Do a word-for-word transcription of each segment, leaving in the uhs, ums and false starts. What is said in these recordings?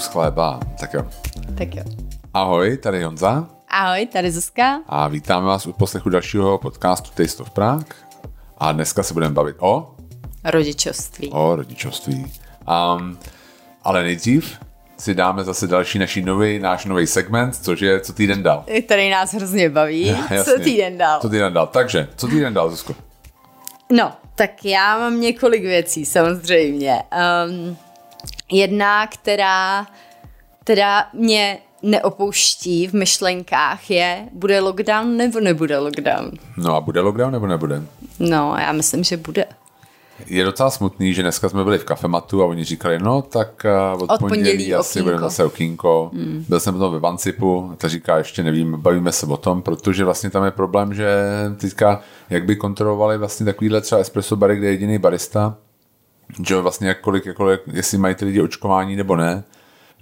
z chléba. Tak jo. Tak jo. Ahoj, tady Honza. Ahoj, tady Zuzka. A vítáme vás u poslechu dalšího podcastu Taste of Prague. A dneska se budeme bavit o... Rodičovství. O rodičovství. Um, ale nejdřív si dáme zase další naší nový, náš nový segment, což je Co týden dál. Který nás hrozně baví. Jasně. Co týden dál. Co týden dál. Takže, co týden dál, Zuzko? No, tak já mám několik věcí, samozřejmě. Um, jedna, která teda mě neopouští v myšlenkách je, bude lockdown nebo nebude lockdown? No a bude lockdown nebo nebude? No, já myslím, že bude. Je docela smutný, že dneska jsme byli v kafematu a oni říkali, no tak od, od pondělí, pondělí asi budeme zase okýnko. Mm. Byl jsem potom ve Vancipu, ta říká, ještě nevím, bavíme se o tom, protože vlastně tam je problém, že teďka, jak by kontrolovali vlastně takovýhle třeba espresso bary, kde je jediný barista, že vlastně jakkoliv, jakkoliv jestli mají ty lidi očkování nebo ne.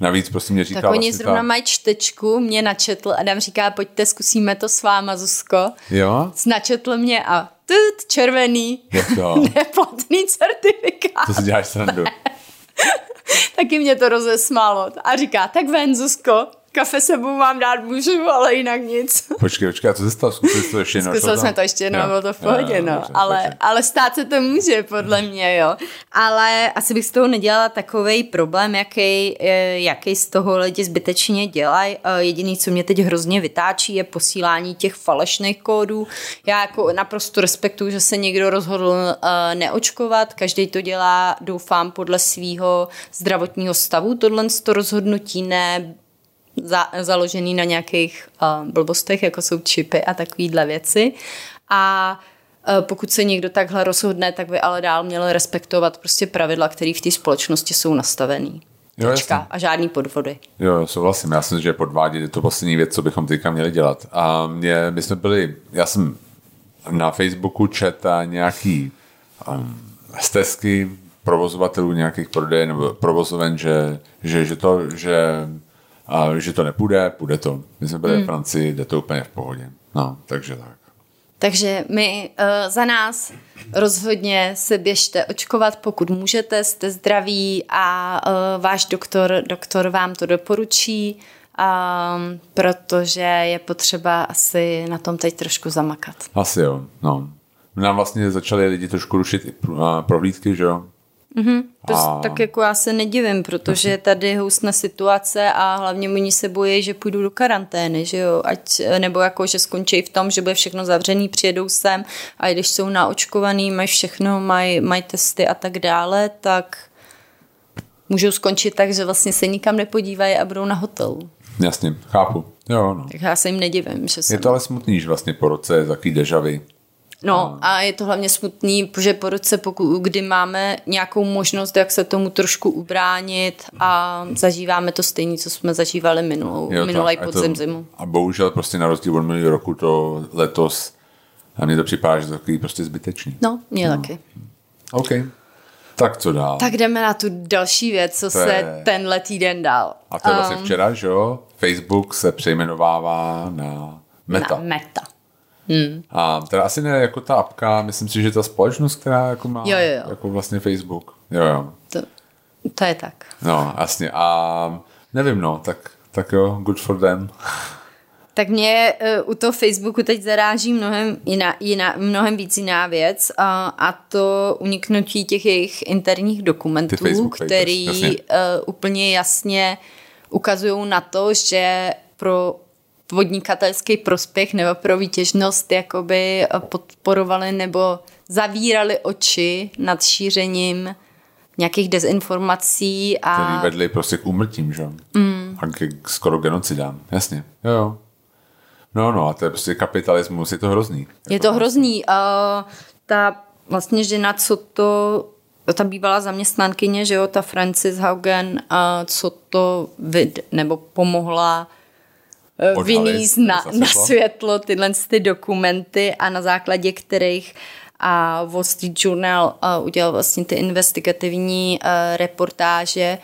Navíc prostě mě říká... Tak oni vlastně zrovna ta... mají čtečku, mě načetl, Adam říká, pojďte, zkusíme to s váma, Zuzko. Jo? Načetl mě a tut, červený, neplatný certifikát. To si děláš srandu. Taky mě to rozesmálo. A říká, tak ven, Zuzko, kafe sebou vám dát můžu, ale jinak nic. Počkej, počkej, co se stalo? Zkusili jsme to ještě jednou. Zkusili jsme to ještě jednou, bylo to v pohodě, jo, jo, no. Ale, ale stát se to může, podle mě, jo. Ale asi bych z toho nedělala takovej problém, jaký, jaký z toho lidi zbytečně dělají. Jediný, co mě teď hrozně vytáčí, je posílání těch falešných kódů. Já jako naprosto respektuju, že se někdo rozhodl neočkovat. Každý to dělá, doufám, podle svýho zdravotního stavu. Tohle to rozhodnutí ne... Za, založený na nějakých uh, blbostech, jako jsou čipy a takovýhle věci. A uh, pokud se někdo takhle rozhodne, tak by ale dál měl respektovat prostě pravidla, které v té společnosti jsou nastavený. Jo, a žádný podvody. Jo, souhlasím. Já jsem, že podvádět je to poslední věc, co bychom teďka měli dělat. A mě, my jsme byli, já jsem na Facebooku čet a nějaký um, stesky provozovatelů nějakých prodejen nebo provozoven, že, že, že to, že a že to nepůjde, půjde to. My jsme byli hmm. v Francii, jde to úplně v pohodě. No, takže tak. Takže my uh, za nás rozhodně se běžte očkovat, pokud můžete, jste zdraví a uh, váš doktor, doktor vám to doporučí, um, protože je potřeba asi na tom teď trošku zamakat. Asi jo, no. Nám vlastně začali lidi trošku rušit i prohlídky, že jo? Mm-hmm. To a... Tak jako já se nedivím, protože tady houstne situace a hlavně oni se bojí, že půjdu do karantény, že jo? Ať, nebo jako, že skončí v tom, že bude všechno zavřený, přijedou sem a když jsou naočkovaný, mají všechno, mají, mají testy a tak dále, tak můžou skončit tak, že vlastně se nikam nepodívají a budou na hotelu. Jasně, chápu. Jo, no. Tak já se jim nedivím. Že jsem... Je to ale smutný, že vlastně po roce je takový deja vu. No a je to hlavně smutný, protože po roce, pokud, kdy máme nějakou možnost, jak se tomu trošku ubránit a zažíváme to stejné, co jsme zažívali minulou, jo, minulej podzim zimu. A bohužel prostě na rozdíl od minulého roku to letos a mně to připadá, že to takový prostě zbytečný. No, mě no. taky. OK. Tak co dál? Tak jdeme na tu další věc, co to se je... tenhle týden dál. A to je vlastně um, včera, že jo? Facebook se přejmenovává na Meta. Na Meta. Hmm. A teda asi ne jako ta apka, myslím si, že ta společnost, která jako má jo, jo, jo. jako vlastně Facebook. Jo, jo. To, to je tak. No, jasně. A nevím, no, tak, tak jo, good for them. Tak mě uh, u toho Facebooku teď zaráží mnohem, jiná, jiná, mnohem víc jiná věc a, a to uniknutí těch jejich interních dokumentů, který papers, uh, úplně jasně ukazují na to, že pro podnikatelský prospěch nebo pro výtěžnost jakoby podporovali nebo zavírali oči nad šířením nějakých dezinformací. A... Který vedli prostě k úmrtím, že? Mm. A k skoro genocidám, jasně. Jo, jo. No, no, a to je prostě kapitalismus, je to hrozný. Je, je to, to hrozný. Uh, ta vlastně žena, co to... Ta bývalá zaměstnankyně, že jo, ta Frances Haugen, uh, co to vid, nebo pomohla... vyníst na, na světlo tyhle ty dokumenty a na základě kterých a Wall Street Journal a udělal vlastně ty investigativní a, reportáže,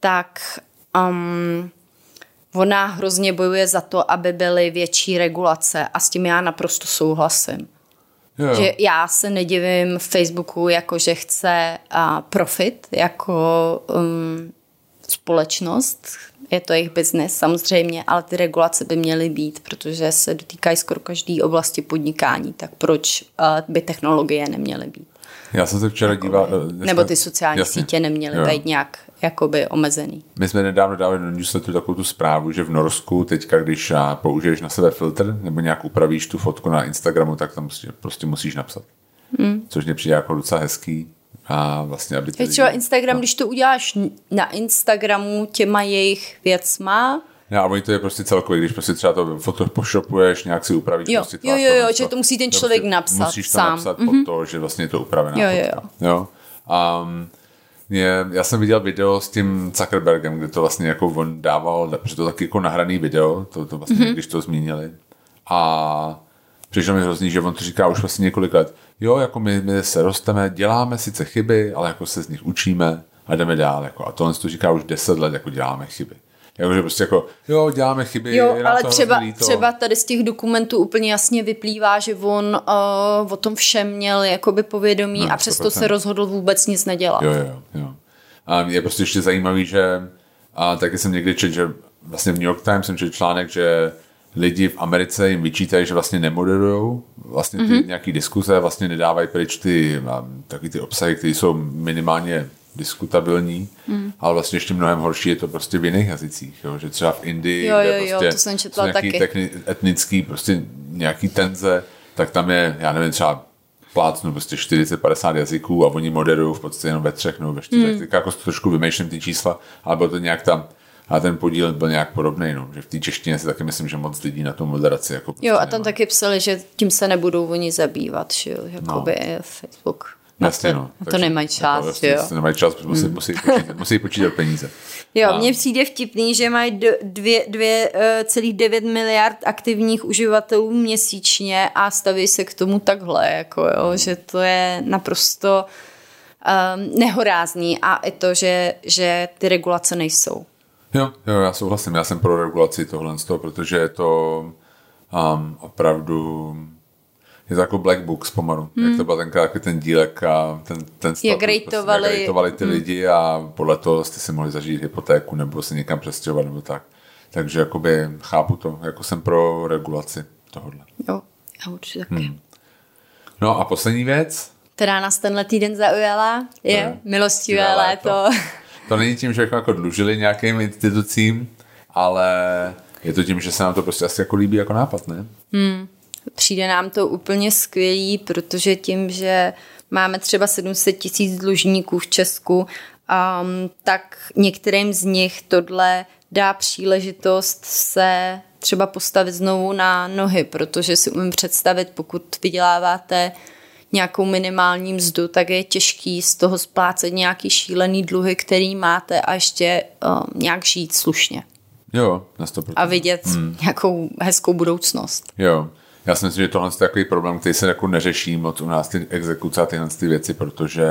tak um, ona hrozně bojuje za to, aby byly větší regulace a s tím já naprosto souhlasím. Yeah. Že já se nedivím Facebooku, jako že chce a, profit, jako um, společnost, je to jejich biznes samozřejmě, ale ty regulace by měly být, protože se dotýkají skoro každé oblasti podnikání, tak proč by technologie neměly být? Já jsem se včera díval... Nebo ty sociální jasně, sítě neměly jo. být nějak jakoby omezený. My jsme nedávno dali do newsletteru takovou tu zprávu, že v Norsku teďka, když použiješ na sebe filtr nebo nějak upravíš tu fotku na Instagramu, tak tam prostě musíš napsat. Hmm. Což mě přijde jako docela hezký. A vlastně, aby ty třeba lidi... Instagram, no. Když to uděláš na Instagramu těma jejich věcma... No, a oni to je prostě celkově, když prostě třeba to photoshopuješ, nějak si upravíš. Jo, prostě jo, jo, jo že to musí ten člověk napsat musíš to sám. Napsat mm-hmm. pod to, že vlastně je to upravená. Jo, fotka. jo, jo. A um, já jsem viděl video s tím Zuckerbergem, kde to vlastně jako on dával, protože to taky jako nahraný video, to, to vlastně, mm-hmm. když to zmínili. A přišlo mi hrozný, že on to říká už vlastně několik let. Jo, jako my, my se rosteme, děláme sice chyby, ale jako se z nich učíme a jdeme dál. Jako. A tohle to říká už deset let, jako děláme chyby. Jakože prostě jako, jo, děláme chyby. Jo, ale třeba, třeba tady z těch dokumentů úplně jasně vyplývá, že on uh, o tom všem měl jakoby povědomí no, a přesto se rozhodl vůbec nic nedělat. Jo, jo, jo. A je prostě ještě zajímavý, že a taky jsem někdy četl, že vlastně v New York Times jsem četl článek, že lidi v Americe jim vyčítají, že vlastně nemoderujou vlastně ty mm-hmm. nějaký diskuze, vlastně nedávají pryč ty, taky ty obsahy, které jsou minimálně diskutabilní, mm. ale vlastně ještě mnohem horší je to prostě v jiných jazycích, jo? Že třeba v Indii, jo, jo, jo, prostě to jsem četla nějaký taky. Etnický, prostě nějaký tenze, tak tam je, já nevím, třeba plácnu prostě čtyřicet padesát jazyků a oni moderují v podstatě jenom ve třech nebo ve čtyřech, mm. tak jako trošku vymýšlím ty čísla, ale bylo to nějak tam, a ten podíl byl nějak podobný, no, že v té češtině si taky myslím, že moc lidí na tom moderaci jako prostě jo, a tam nemá. Taky psali, že tím se nebudou oni zabývat, že jo, jakoby no. Facebook. Jasně, no. To nemají čas, jako, jo. To nemají čas, musí, hmm. musí, počítat, musí počítat peníze. Jo, a... mně přijde vtipný, že mají dvě celé devět miliard aktivních uživatelů měsíčně a staví se k tomu takhle, jako jo, hmm. že to je naprosto um, nehorázný a i to, že, že ty regulace nejsou. Jo, jo, já souhlasím, já jsem pro regulaci tohle z toho, protože je to um, opravdu... Je to jako Black Book zpomalu. Hmm. Jak to byl tenkrát ten dílek a ten, ten status. Jak rejtovali. Prostě, jak rejtovali ty hmm. lidi a podle toho jste si mohli zažít hypotéku nebo se někam přestěhovat nebo tak. Takže jakoby chápu to. Jako jsem pro regulaci tohohle. Jo, já určitě taky. Hmm. No a poslední věc? Která nás tenhle týden zaujala je, je milostivé léto. léto. To není tím, že jako dlužili nějakým institucím, ale je to tím, že se nám to prostě asi jako líbí jako nápad, ne? Hmm. Přijde nám to úplně skvělý, protože tím, že máme třeba sedm set tisíc dlužníků v Česku, um, tak některým z nich tohle dá příležitost se třeba postavit znovu na nohy, protože si umím představit, pokud vyděláváte nějakou minimální mzdu, tak je těžký z toho splácet nějaký šílený dluhy, který máte a ještě um, nějak žít slušně. Jo, na sto procent. A vidět hmm. nějakou hezkou budoucnost. Jo. Já si myslím, že tohle je takový problém, který se jako neřeší moc u nás ty exekuce a tyhle ty věci, protože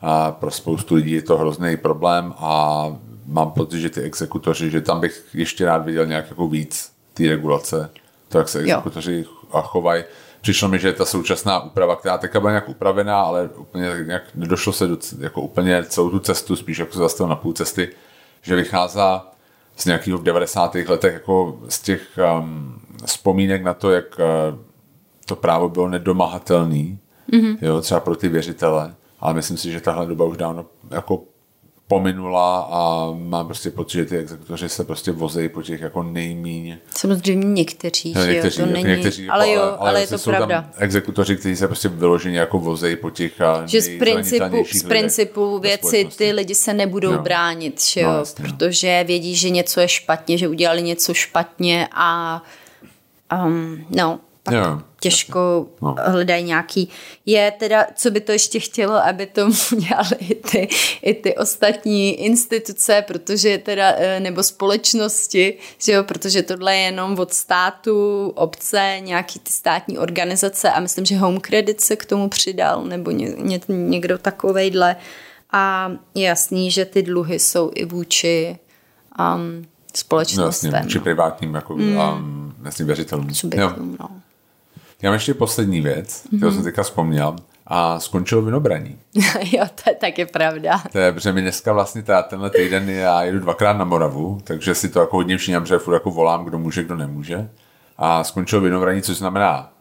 a pro spoustu lidí je to hrozný problém a mám pocit, že ty exekutoři, že tam bych ještě rád viděl nějak jako víc té regulace, to jak se exekutoři chovají. Přišlo mi, že ta současná úprava, která teďka byla nějak upravená, ale úplně nějak nedošlo se do, jako úplně celou tu cestu, spíš jako se zastavil na půl cesty, že vychází z nějakého v devadesátých letech jako z těch um, vzpomínek na to, jak uh, to právo bylo nedomahatelné, mm-hmm. jo, třeba pro ty věřitele, ale myslím si, že tahle doba už dávno jako pominula a mám prostě pocit, že ty exekutoři se prostě vozejí po těch jako nejmíň. Samozřejmě někteří, no, někteří jo, to jako není, někteří, ale jo, ale, ale, ale je to pravda. Exekutoři, kteří se prostě vyloženě jako vozejí po těch že z principu, z principu věci ty lidi se nebudou no. bránit, že no, jo, jasně, protože no. vědí, že něco je špatně, že udělali něco špatně a um, no, pak jo, těžko no. hledají nějaký. Je teda, co by to ještě chtělo, aby to udělali i ty, i ty ostatní instituce, protože teda, nebo společnosti, že jo, protože tohle je jenom od státu, obce, nějaký ty státní organizace a myslím, že Home Credit se k tomu přidal, nebo ně, ně, někdo takovejhle. A je jasný, že ty dluhy jsou i vůči um, společnostem. No, jasně, vůči privátním, jako mm. um, jasně věřitelům. Subjektům, no. Já mám ještě poslední věc, kterou mm-hmm. jsem teďka vzpomněl, a skončil vinobraní. Jo, to je taky pravda. To je, protože mi dneska vlastně ta, tenhle týden já jedu dvakrát na Moravu, takže si to jako hodně všímám, že furt jako volám, kdo může, kdo nemůže. A skončil vinobraní, což znamená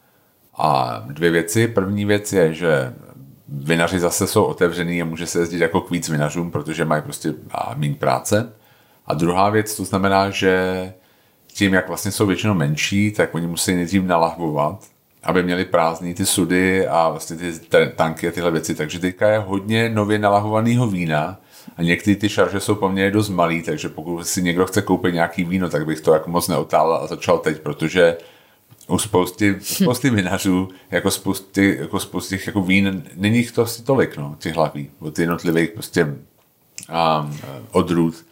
a dvě věci. První věc je, že vinaři zase jsou otevřený a může se jezdit jako k víc vinařům, protože mají prostě míň práce. A druhá věc, to znamená, že tím, jak vlastně jsou většinou menší, tak oni musí nejdřív nalahvovat, aby měli prázdný ty sudy a vlastně ty tanky a tyhle věci. Takže teďka je hodně nově nalahovaného vína a některé ty šarže jsou poměrně dost malý, takže pokud si někdo chce koupit nějaký víno, tak bych to jako moc neotálel a začal teď, protože u spousty, spousty vinařů, jako spousty, jako spousty jako vín, není jich to asi tolik, no, těch hlaví, od jednotlivých prostě um, odrůd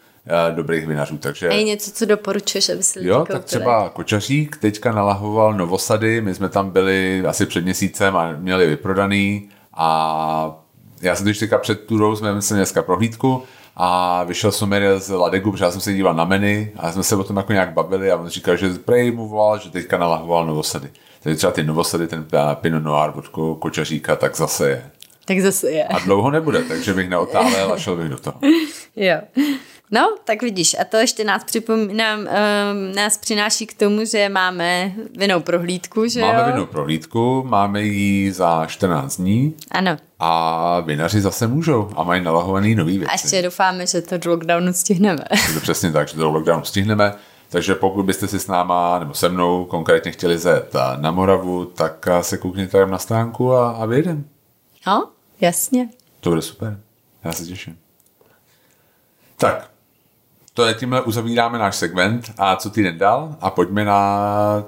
dobrých vinařů, takže... A je něco, co doporučuješ, aby si lidi koupili? Jo, tak třeba Kočařík teďka nalahoval Novosady, my jsme tam byli asi před měsícem a měli vyprodaný a já jsem teďka před turou, jsme měli dneska prohlídku a vyšel sommelier z Ladegu, protože já jsem se díval na menu a jsme se o tom jako nějak bavili a on říkal, že prej mu volal, že teďka nalahoval Novosady. Takže třeba ty Novosady, ten Pinot Noir od Kočaříka, tak zase je. Tak zase je. A dlouho nebude, takže bych neotálel a šel bych do toho. Jo. No, tak vidíš, a to ještě nás připomínám, um, nás přináší k tomu, že máme vinnou prohlídku, že Máme jo? vinnou prohlídku, máme ji za čtrnáct dní. Ano. A vinaři zase můžou a mají nalahovaný nový věci. A ještě doufáme, že to do lockdownu stihneme. To přesně tak, že to do lockdownu stihneme. Takže pokud byste si s náma, nebo se mnou konkrétně chtěli jet na Moravu, tak se koukněte tam na stránku a, a vyjedeme. No, jasně. To bude super, já se těším. Tak. To je tímhle uzavíráme náš segment a co týden dál a pojďme na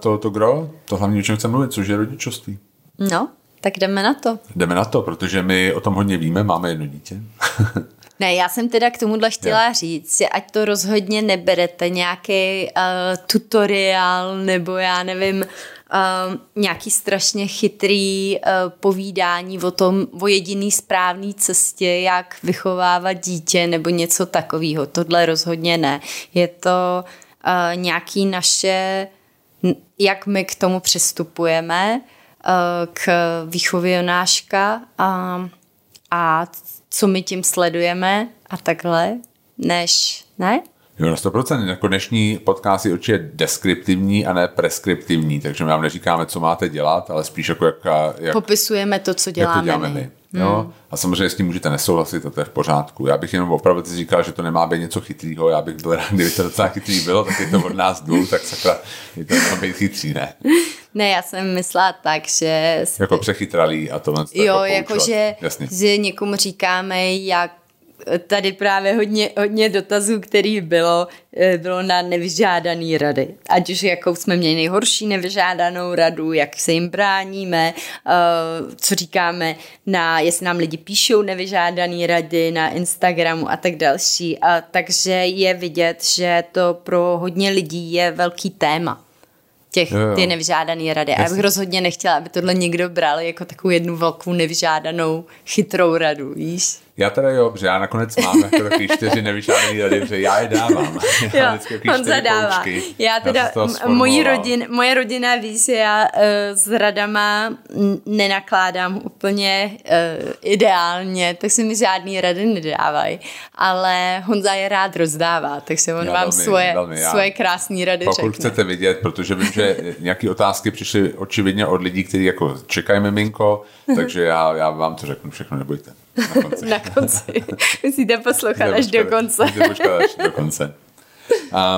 to, to gro, to hlavně o čem chceme mluvit, což je rodičovství. No, tak jdeme na to. Jdeme na to, protože my o tom hodně víme, máme jedno dítě. Ne, já jsem teda k tomuhle chtěla je. říct, že ať to rozhodně neberete nějaký uh, tutoriál nebo já nevím, Uh, nějaký strašně chytrý uh, povídání o tom, o jediný správný cestě, jak vychovávat dítě nebo něco takového. Tohle rozhodně ne. Je to uh, nějaký naše, jak my k tomu přistupujeme, uh, k výchově Jonáška a, a co my tím sledujeme a takhle, než, ne? Jo, na sto procent. Jako dnešní podcast je určitě deskriptivní a ne preskriptivní, takže my vám neříkáme, co máte dělat, ale spíš jako jak... jak popisujeme to, co děláme, to děláme my. my. Hmm. Jo? A samozřejmě s tím můžete nesouhlasit, a to je v pořádku. Já bych jenom opravdu říkal, že to nemá být něco chytrýho, já bych byl rád, kdyby to docela chytrý bylo, tak je to od nás dvou, tak sakra, je to nemá být chytrý, ne? Ne, já jsem myslela tak, že... Jako přechytralý a tohle. Jo, jako, jako že, že někomu říkáme, jak tady právě hodně, hodně dotazů, který bylo, bylo na nevyžádaný rady. Ať už jakou jsme měli nejhorší nevyžádanou radu, jak se jim bráníme, co říkáme, na, jestli nám lidi píšou nevyžádaný rady na Instagramu a tak další. A takže je vidět, že to pro hodně lidí je velký téma. Těch, ty nevyžádaný rady. A já bych rozhodně nechtěla, aby tohle někdo bral jako takovou jednu velkou nevyžádanou chytrou radu, víš? Já teda jo, protože já nakonec mám jako takový čtyři nevyžádaný rady, protože já je dávám. Já jo, on zadává. Poučky. Já teda, já moji rodin, moje rodina ví, že já uh, s radama nenakládám úplně uh, ideálně, tak se mi žádný rady nedávají. Ale Honza je rád rozdává, takže on já vám velmi, svoje, velmi, svoje krásné rady pokud řekne. Pokud chcete vidět, protože vím, že nějaké otázky přišly očividně od lidí, kteří jako čekají miminko, takže já, já vám to řeknu všechno, nebojte. Na konci. Na konci. Musíte poslouchat až do konce. Musíte počkat až do konce.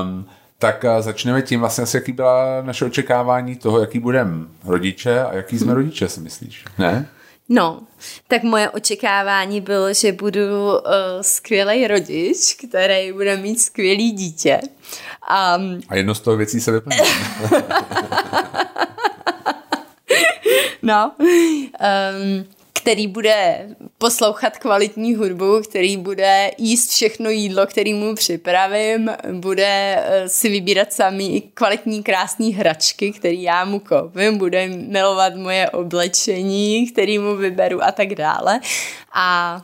Um, tak začneme tím vlastně asi, jaký byla naše očekávání toho, jaký budeme rodiče a jaký jsme rodiče, si myslíš, ne? No, tak moje očekávání bylo, že budu uh, skvělej rodič, který bude mít skvělý dítě. Um, a jedno z toho věcí se vyplní. No, um, který bude poslouchat kvalitní hudbu, který bude jíst všechno jídlo, který mu připravím, bude si vybírat sami kvalitní, krásné hračky, který já mu koupím, bude milovat moje oblečení, který mu vyberu a tak dále. A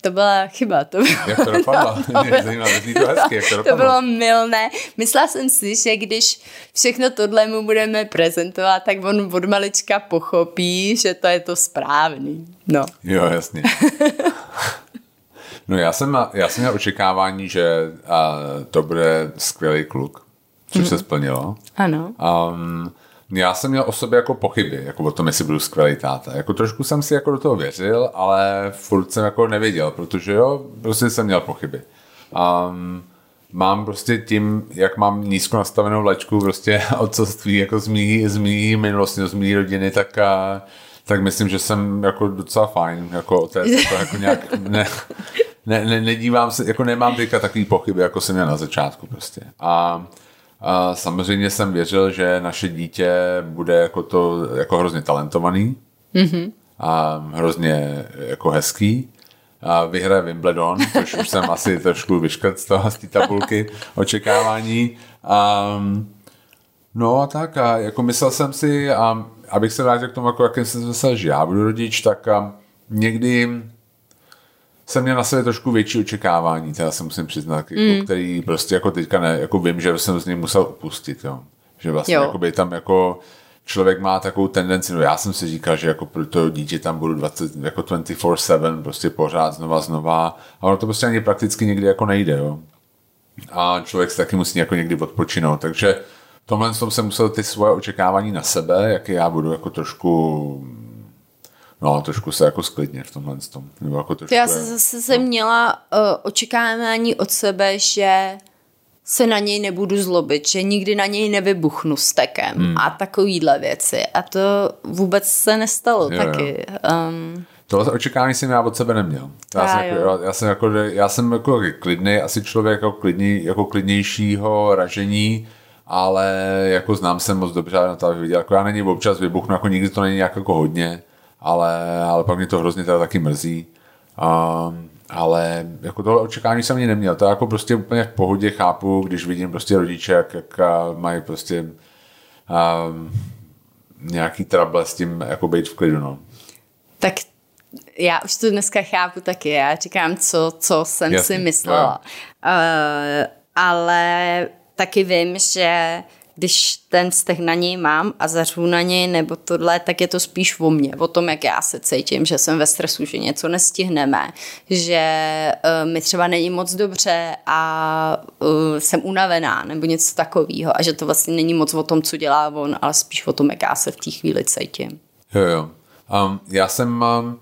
To byla chyba. To bylo, jak to dopadlo? No, no, zajímavé, zní to hezky, jak to dopadlo. To bylo mylné. Myslela jsem si, že když všechno tohle mu budeme prezentovat, tak on od malička pochopí, že to je to správný. No. Jo, jasně. No já jsem, já jsem měl očekávání, že a, to bude skvělý kluk, což mm. se splnilo. Ano. Um, já jsem měl o sobě jako pochyby, jako o tom, jestli budu skvělý táta. Jako trošku jsem si jako do toho věřil, ale furt jsem jako nevěděl, protože jo, prostě jsem měl pochyby. Um, mám prostě tím, jak mám nízko nastavenou vlečku prostě otcovství, jako z mý, z mý minulosti, z mý rodiny, tak... A, tak myslím, že jsem jako docela fajn, jako o té to jako nějak ne, ne, ne, nedívám se, jako nemám teďka takový pochyby, jako jsem měl na začátku prostě. A, a samozřejmě jsem věřil, že naše dítě bude jako to, jako hrozně talentovaný mm-hmm. a hrozně jako hezký. A vyhraje Wimbledon, což už jsem asi trošku vyškrt z toho, z té tabulky očekávání. A, no a tak, a jako myslel jsem si a abych se vrátil k tomu, jako jakým jsem myslel, že já budu rodič, tak někdy jsem měl na sebe trošku větší očekávání, teda se musím přiznat, mm. jako, který prostě jako teďka ne, jako vím, že jsem z něj musel opustit, jo. Že vlastně jako by tam jako člověk má takovou tendenci, no já jsem si říkal, že jako pro to dítě tam budu dvacet, jako dvacet čtyři sedm prostě pořád znova, znova a ono to prostě ani prakticky někdy jako nejde, jo. A člověk se taky musí jako někdy odpočinout, takže tomhle jsem se musel ty svoje očekávání na sebe, jak já budu jako trošku, no trošku se jako sklidnit v tomhle tom. Nebo jako trošku, já se zase no. jsem měla uh, očekávání od sebe, že se na něj nebudu zlobit, že nikdy na něj nevybuchnu stekem hmm. a takovýhle věci. A to vůbec se nestalo jo, taky. Jo. Um, Tohle očekávání jsem já od sebe neměl. Já, já, jsem, jako, já, jsem, jako, já jsem jako klidný, asi člověk jako, klidný, jako klidnějšího ražení, ale jako znám se moc dobře, ale na to viděl, jako já na něj občas vybuchnu, jako nikdy to není nějak jako hodně, ale, ale pak mě to hrozně teda taky mrzí. Um, ale jako tohle očekávání jsem ani neměl, to jako prostě úplně v pohodě chápu, když vidím prostě rodiče, jak, jak mají prostě um, nějaký trable s tím jako být v klidu, no. Tak já už to dneska chápu taky, já říkám, co, co jsem Jasný, si myslela. Uh, ale taky vím, že když ten vztah na něj mám a zařvu na něj nebo tohle, tak je to spíš o mně, o tom, jak já se cítím, že jsem ve stresu, že něco nestihneme, že uh, mi třeba není moc dobře a uh, jsem unavená nebo něco takového a že to vlastně není moc o tom, co dělá on, ale spíš o tom, jak já se v té chvíli cítím. Jo, jo. Um, já jsem... Um...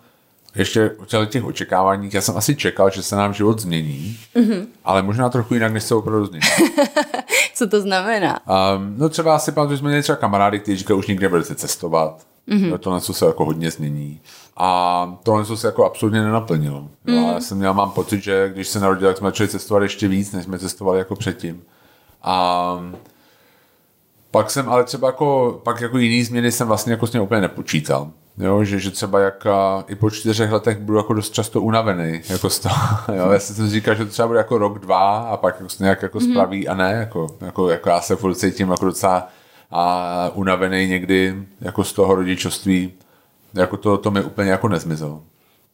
Ještě o těch očekáváních, já jsem asi čekal, že se nám život změní, mm-hmm. ale možná trochu jinak, než se opravdu změní. Co to znamená? Um, no třeba asi pamatuju, že jsme měli třeba kamarády, kteří říkali, už nikde budete cestovat. Mm-hmm. Tohle se jako hodně změní. A tohle se jako absolutně nenaplnilo. Mm-hmm. Já jsem měl, mám pocit, že když se narodil, tak jsme začali cestovat ještě víc, než jsme cestovali jako předtím. A pak jsem ale třeba jako, pak jako jiný změny jsem vlastně jako s ním úplně nepočítal. Jo, že, že třeba jak a, i po čtyřech letech budu jako dost často unavený, jako z toho, jo, já jsem říkal, že to třeba bude jako rok, dva a pak jako nějak jako mm-hmm. spraví a ne, jako, jako, jako já se furt cítím jako docela a, unavený někdy, jako z toho rodičovství, jako to, to mi úplně jako nezmizelo.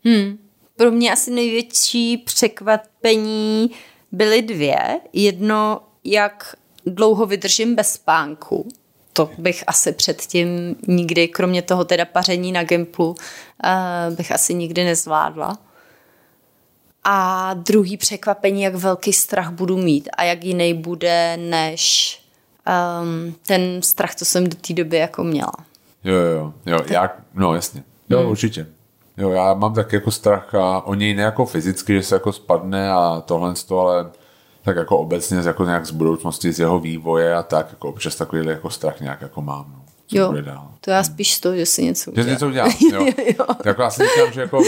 Hmm. Pro mě asi největší překvapení byly dvě, jedno, jak dlouho vydržím bez spánku. To bych asi předtím nikdy, kromě toho teda paření na Gimplu, bych asi nikdy nezvládla. A druhý překvapení, jak velký strach budu mít a jak jiný bude, než um, ten strach, co jsem do té doby jako měla. Jo, jo, jo, já, no jasně, jo, hmm. určitě. Jo, já mám tak jako strach a o něj ne jako fyzicky, že se jako spadne a tohle z toho, ale... tak jako obecně jako nějak z budoucnosti, z jeho vývoje a tak, jako občas takový jako strach nějak jako mám, no. Co jo, bude dál. To já spíš z toho, že si něco udělám. Že si něco udělám, jo. jo. Jako já si říkám, že jako...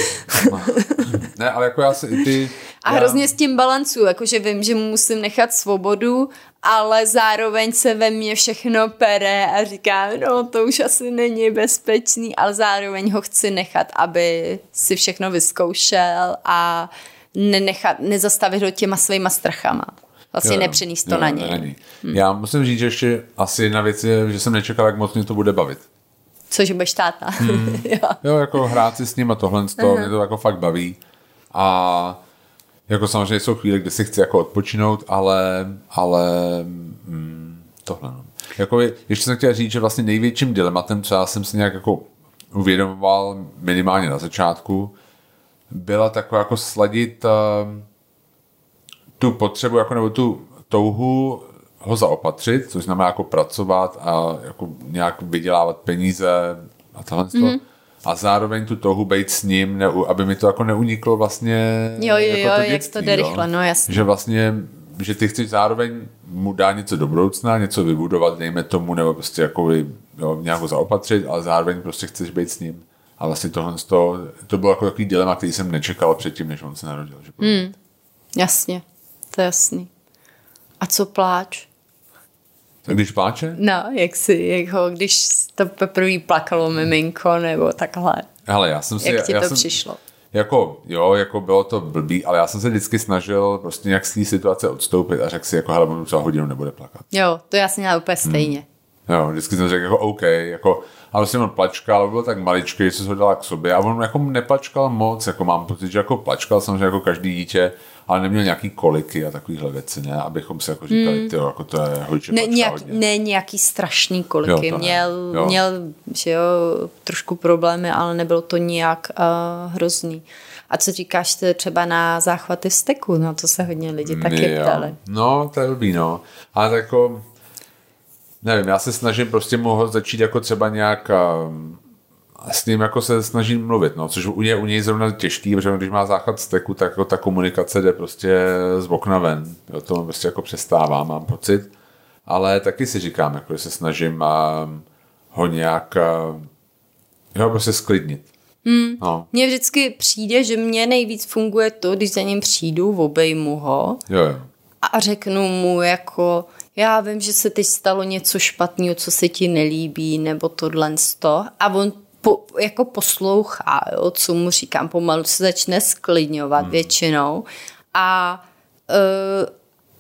Ne, ale jako já si i ty... A já... hrozně s tím balancuju, jakože vím, že mu musím nechat svobodu, ale zároveň se ve mně všechno pere a říkám, no to už asi není bezpečný, ale zároveň ho chci nechat, aby si všechno vyzkoušel a... nenechat, nezastavit ho těma svýma strachama. Vlastně nepřenést to jo, na něj. Ne, hmm. Já musím říct, že ještě asi jedna věc je, že jsem nečekal, jak moc mě to bude bavit. Což budeš táta. Hmm. jo. jo, jako hrát si s ním a tohle, to, mě to jako fakt baví. a jako samozřejmě jsou chvíle, kde si chci jako odpočinout, ale, ale mm, tohle. Jako, ještě jsem chtěl říct, že vlastně největším dilematem, třeba jsem si nějak jako uvědomoval minimálně na začátku, byla taková jako sladit uh, tu potřebu, jako nebo tu touhu ho zaopatřit, což znamená jako pracovat a jako nějak vydělávat peníze a tohle mm-hmm. a zároveň tu touhu být s ním, ne, aby mi to jako neuniklo vlastně jo, jo, jako to jo, dětství, jak to jde rychle, no jasně. Že vlastně, že ty chceš zároveň mu dát něco do budoucna, něco vybudovat, dejme tomu, nebo prostě jako jo, nějak ho zaopatřit, ale zároveň prostě chceš být s ním. A vlastně tohle to, to bylo jako takový dilema, který jsem nečekal předtím, než on se narodil. Že mm, jasně, to je jasný. A co pláč? Tak když pláče? No, jak si, jak ho, když to poprvé plakalo miminko, nebo takhle. Hele, já jsem si... Jak ti já, to já přišlo? Jsem, jako, jo, jako bylo to blbý, ale já jsem se vždycky snažil prostě nějak z té situace odstoupit a řekl si, jako, hele, on třeba hodinu nebude plakat. Jo, to já jsem měla úplně stejně. Hmm. Jo, vždycky jsem řekl, jako, OK, jako... A vlastně on plačkal, byl tak maličký, že se ho dala k sobě a on jako neplačkal moc, jako mám pocit, že jako plačkal samozřejmě jako každý dítě, ale neměl nějaký koliky a takovýhle věci, ne? Abychom se jako říkali, mm. tyjo, jako to je hojče ne, nějak, ne nějaký strašný koliky, jo, měl, jo. měl že jo, trošku problémy, ale nebylo to nějak uh, hrozný. A co říkáš ty třeba na záchvaty vzteku, no to se hodně lidi taky jo. ptali. No to je blbý, no. A tak jako... Nevím, já se snažím prostě mu začít jako třeba nějak a s ním jako se snažím mluvit, no, což u něj, u něj zrovna těžký, protože když má záchvat vzteku, tak jako ta komunikace jde prostě z okna ven. Jo, to prostě jako přestává, mám pocit. Ale taky si říkám, jako, že se snažím a, ho nějak a, jo, prostě sklidnit. Hmm. No. Mně vždycky přijde, že mně nejvíc funguje to, když za ním přijdu, obejmu ho jo, jo. a řeknu mu jako... Já vím, že se teď stalo něco špatného, co se ti nelíbí, nebo tohle sto. A on po, jako poslouchá, jo, co mu říkám, pomalu se začne sklidňovat mm. většinou. A, uh,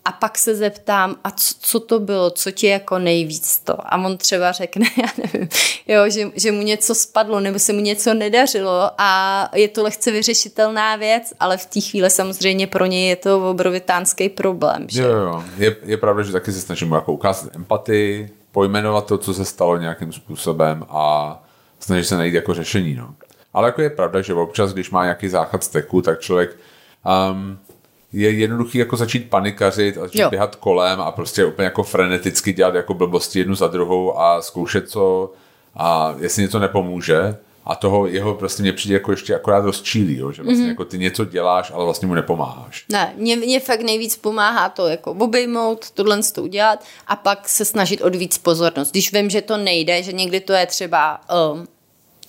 a pak se zeptám, a co, co to bylo, co ti jako nejvíc to. A on třeba řekne, já nevím, jo, že, že mu něco spadlo, nebo se mu něco nedařilo a je to lehce vyřešitelná věc, ale v té chvíli samozřejmě pro něj je to obrovitánský problém. Že? Jo, jo. Je, je pravda, že taky se snažím jako ukázat empatii, pojmenovat to, co se stalo nějakým způsobem a snažit se najít jako řešení. No. Ale jako je pravda, že občas, když má nějaký záchvat steku, tak člověk... Um, je jednoduchý jako začít panikařit a začít běhat kolem a prostě úplně jako freneticky dělat jako blbosti jednu za druhou a zkoušet co a jestli něco nepomůže a toho jeho prostě mě přijde jako ještě akorát rozčílí, jo, že vlastně mm-hmm. jako ty něco děláš, ale vlastně mu nepomáháš. Ne, mě, mě fakt nejvíc pomáhá to jako obejmout, tohle to udělat a pak se snažit odvíc pozornost. Když vím, že to nejde, že někdy to je třeba um,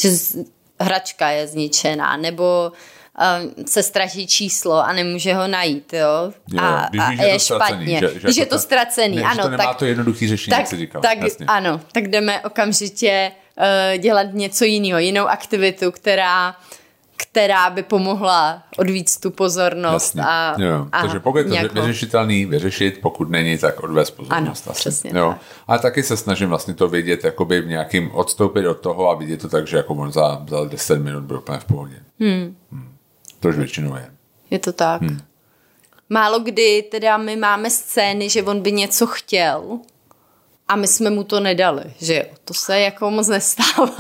že z, hračka je zničená nebo se ztratí číslo a nemůže ho najít, jo? jo a, když a je, je špatně. Že, že když je to ztracený, ne, ano. Že to nemá tak, to jednoduchý řešení, jak jsi říkal. Tak, ano, tak jdeme okamžitě uh, dělat něco jiného, jinou aktivitu, která, která by pomohla odvíct tu pozornost. A, jo, a takže pokud je to nějakou... vyřešitelný, vyřešit, pokud není, tak odvést pozornost. Ano, přesně jo. Tak. A taky se snažím vlastně to vidět, jakoby v nějakým odstoupit od toho a vidět to tak, že jako on za, za deset minut byl úplně v pohodě. Hmm. Hmm. Tož většinou je. Je to tak. Hmm. Málo kdy teda my máme scény, že on by něco chtěl a my jsme mu to nedali, že jo. To se jako moc nestává.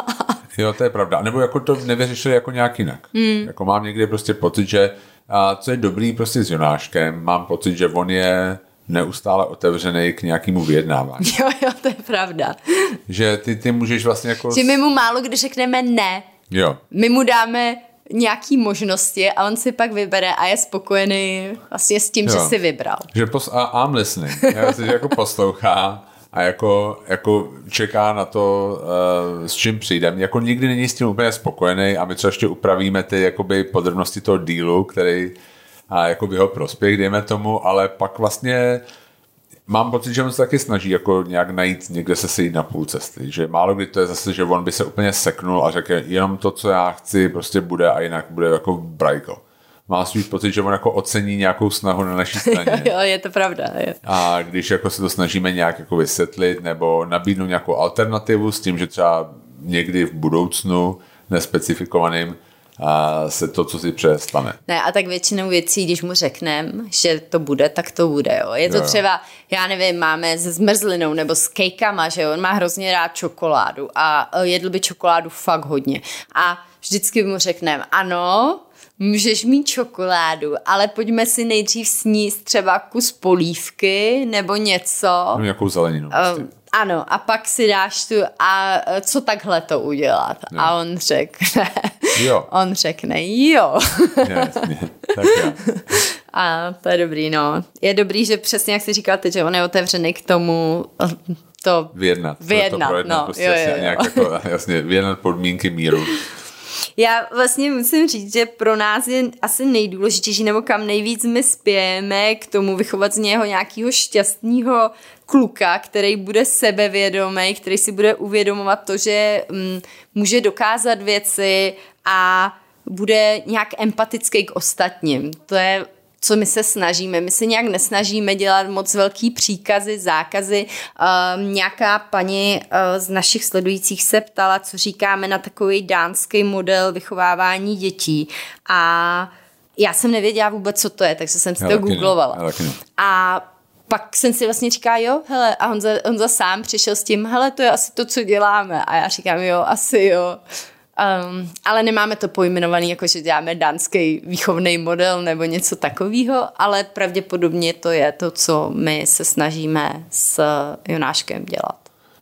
Jo, to je pravda. Nebo jako to nevyřešili jako nějak jinak. Hmm. Jako mám někdy prostě pocit, že a co je dobrý prostě s Jonáškem, mám pocit, že on je neustále otevřený k nějakému vyjednávání. Jo, jo, to je pravda. Že ty, ty můžeš vlastně jako... Že my mu málo kdy řekneme ne. Jo. My mu dáme... nějaký možnosti a on si pak vybere a je spokojený vlastně s tím, jo. že si vybral. Že pos- a I'm listening. Já si jako poslouchá a jako, jako čeká na to, uh, s čím přijde. Jako nikdy není s tím úplně spokojený a my třeba ještě upravíme ty jakoby podrobnosti toho dílu, který a jakoby jeho prospěch, dejme tomu, ale pak vlastně mám pocit, že on se taky snaží jako nějak najít někde se sejít na půl cesty, že málo kdy to je zase, že on by se úplně seknul a řekl, jenom to, co já chci, prostě bude a jinak bude jako brajko. Mám svůj pocit, že on jako ocení nějakou snahu na naší straně. Jo, je to pravda. Je. A když jako se to snažíme nějak jako vysvětlit nebo nabídnout nějakou alternativu s tím, že třeba někdy v budoucnu nespecifikovaným se to, co si přestane. Ne, a tak většinou věcí, když mu řekneme, že to bude, tak to bude, jo. Je to jo. Třeba, já nevím, máme se zmrzlinou nebo s kejkama, že jo, on má hrozně rád čokoládu a jedl by čokoládu fakt hodně. A vždycky mu řekneme, ano, můžeš mít čokoládu, ale pojďme si nejdřív sníst třeba kus polívky nebo něco. No, nějakou zeleninu. Um, ano, a pak si dáš tu, a co takhle to udělat? Jo. A on řekne, jo. on řekne, jo. Jasně, tak já. A to je dobrý, no. Je dobrý, že přesně, jak jsi říkal teď, že on je otevřený k tomu to vyjednat. Vyjednat, to, to no. Prostě jo, jo, jasně, jo. Nějak jako, jasně, vyjednat podmínky míru. Já vlastně musím říct, že pro nás je asi nejdůležitější, nebo kam nejvíc my spějeme k tomu vychovat z něho nějakého šťastného kluka, který bude sebevědomý, který si bude uvědomovat to, že mm, může dokázat věci a bude nějak empatický k ostatním. To je, co my se snažíme. My se nějak nesnažíme dělat moc velký příkazy, zákazy. Um, nějaká paní uh, z našich sledujících se ptala, co říkáme na takový dánský model vychovávání dětí. A já jsem nevěděla vůbec, co to je, takže jsem si to googlovala. A pak jsem si vlastně říká, jo, hele, a Honza, Honza sám přišel s tím, hele, to je asi to, co děláme. A já říkám, jo, asi jo. Um, ale nemáme to pojmenovaný, jako že děláme dánský výchovný model nebo něco takového, ale pravděpodobně to je to, co my se snažíme s Jonáškem dělat.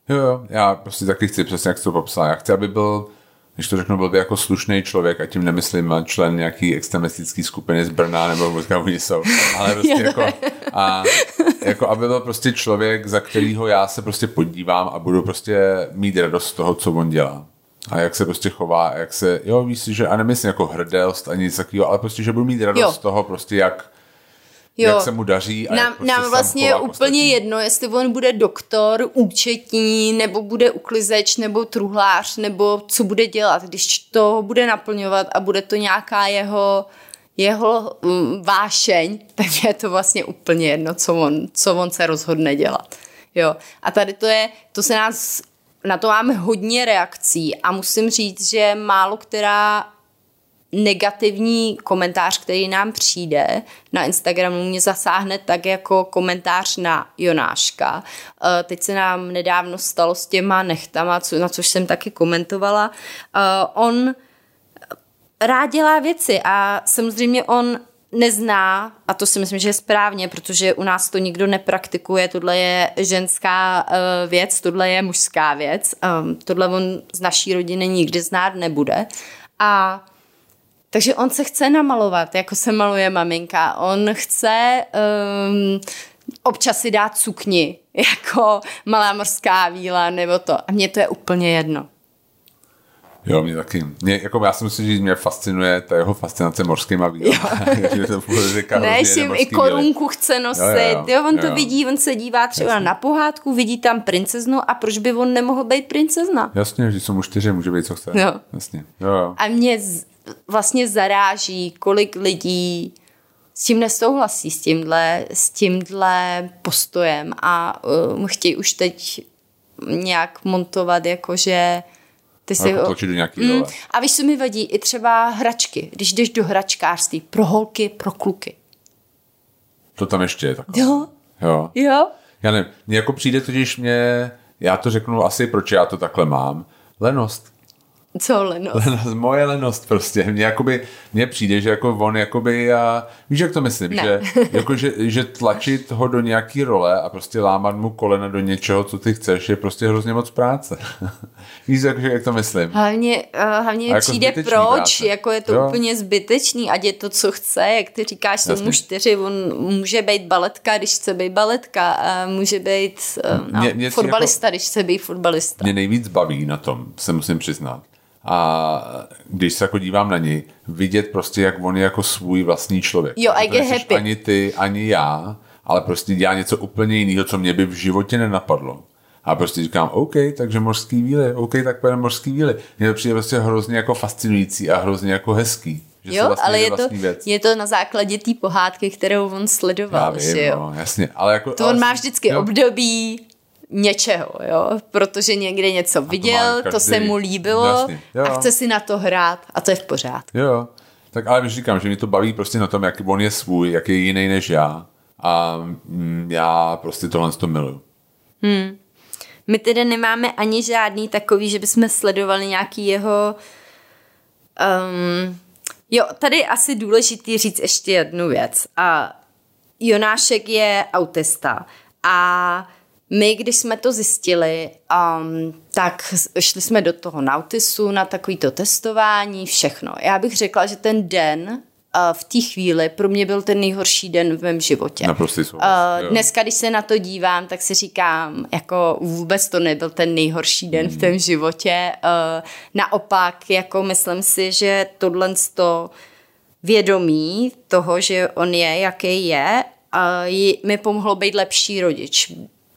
Jo, jo, já prostě taky chci, přesně jak jsi to popsal, já chci, aby byl, když to řeknu, byl by jako slušný člověk, a tím nemyslím člen nějaký extremistický skupiny z Brna nebo možná oni jsou, ale prostě jako, a, jako aby byl prostě člověk, za kterýho já se prostě podívám a budu prostě mít radost z toho, co on dělá. A jak se prostě chová, jak se, jo, víš, že, a nemyslím jako hrdost ani nic takového, ale prostě, že budu mít radost jo. z toho, prostě jak, jo. jak se mu daří. A nám jak prostě nám vlastně je úplně ostatní. Jedno, jestli on bude doktor, účetní, nebo bude uklizeč, nebo truhlář, nebo co bude dělat, když to bude naplňovat a bude to nějaká jeho, jeho vášeň, tak je to vlastně úplně jedno, co on, co on se rozhodne dělat. Jo. A tady to je, to se nás... Na to máme hodně reakcí a musím říct, že málo která negativní komentář, který nám přijde na Instagramu, mě zasáhne tak jako komentář na Jonáška. Teď se nám nedávno stalo s těma nechtama, na což jsem taky komentovala. On rád dělá věci a samozřejmě on nezná, a to si myslím, že je správně, protože u nás to nikdo nepraktikuje, tohle je ženská uh, věc, tohle je mužská věc, um, tohle on z naší rodiny nikdy znát nebude. A takže on se chce namalovat, jako se maluje maminka, on chce um, občas si dát sukni, jako malá morská víla nebo to. A mně to je úplně jedno. Jo, mě taky. Mě, jako já si musím říct, mě fascinuje ta jeho fascinace mořskýma vílama. Ne, že jim i korunku chce nosit. Jo, jo, jo, on jo, to jo. vidí, on se dívá třeba jasně. na pohádku, vidí tam princeznu a proč by on nemohl být princezna? Jasně, že jsou mu čtyři, může být co chce. Jo. Jasně. Jo, jo. A mě z, vlastně zaráží, kolik lidí s tím nesouhlasí, s tímhle, s tímhle postojem a uh, chtějí už teď nějak montovat, jakože Ty jako si... mm. A víš, co mi vadí? I třeba hračky. Když jdeš do hračkářství. Pro holky, pro kluky. To tam ještě je takové. Jo. Jo. jo. Já nevím. Mně jako přijde totiž mě... Já to řeknu asi, proč já to takhle mám. Lenost. Co lenost? lenost moje lenost prostě. Mně jakoby... Mně přijde, že jako on jakoby... A, víš, jak to myslím? Že, jako, že, že tlačit ho do nějaký role a prostě lámat mu kolena do něčeho, co ty chceš, je prostě hrozně moc práce. Víš, jak, jak to myslím? Hlavně, hlavně jako přijde proč, práce. Jako je to jo. úplně zbytečný, ať je to, co chce, jak ty říkáš tomu čtyři, on může být baletka, když chce být baletka, a může být no, mě, mě fotbalista, jako, když chce být fotbalista. Mě nejvíc baví na tom, se musím přiznat. A když se jako dívám na něj, vidět prostě, jak on je jako svůj vlastní člověk. Jo, a je happy. Ani ty, ani já, ale prostě dělá něco úplně jiného, co mě by v životě nenapadlo. A prostě říkám, OK, takže mořský víly, OK, tak pojďme mořský víly. Mně to přijde prostě hrozně jako fascinující a hrozně jako hezký. Že jo, vlastně ale je to, je to na základě té pohádky, kterou on sledoval. Já vím, že jo? No, jasně. Ale jako, to ale on má vždycky jo. období, něčeho, jo? Protože někde něco viděl, to, to se mu líbilo, jasný, a chce si na to hrát a to je v pořádku. Jo, tak ale už říkám, že mě to baví prostě na tom, jak on je svůj, jak je jiný než já a mm, já prostě tohle to miluju. Hmm. My tedy nemáme ani žádný takový, že bychom sledovali nějaký jeho... Um, jo, tady je asi důležitý říct ještě jednu věc. A Jonášek je autista a my, když jsme to zjistili, um, tak šli jsme do toho nautisu, na takovýto testování, všechno. Já bych řekla, že ten den uh, v té chvíli pro mě byl ten nejhorší den v mém životě. Naprostý souhlas. Uh, dneska, když se na to dívám, tak si říkám, jako vůbec to nebyl ten nejhorší den mm. v tém životě. Uh, naopak, jako myslím si, že tohle to vědomí toho, že on je, jaký je, uh, mi pomohlo být lepší rodič.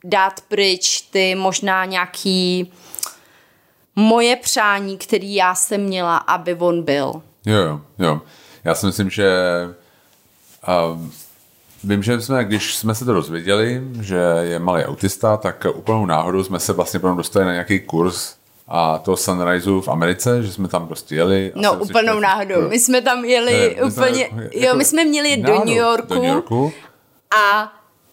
Dát pryč ty možná nějaký moje přání, který já jsem měla, aby on byl. Jo, jo. Já si myslím, že uh, vím, že jsme, když jsme se to dozvěděli, že je malý autista, tak úplnou náhodou jsme se vlastně potom dostali na nějaký kurz a toho Sunriseu v Americe, že jsme tam prostě jeli. No, úplnou náhodou. Kurz. My jsme tam jeli ne, úplně... My jsme, jo, jako, my jsme měli jet do New Yorku. Do New Yorku. A...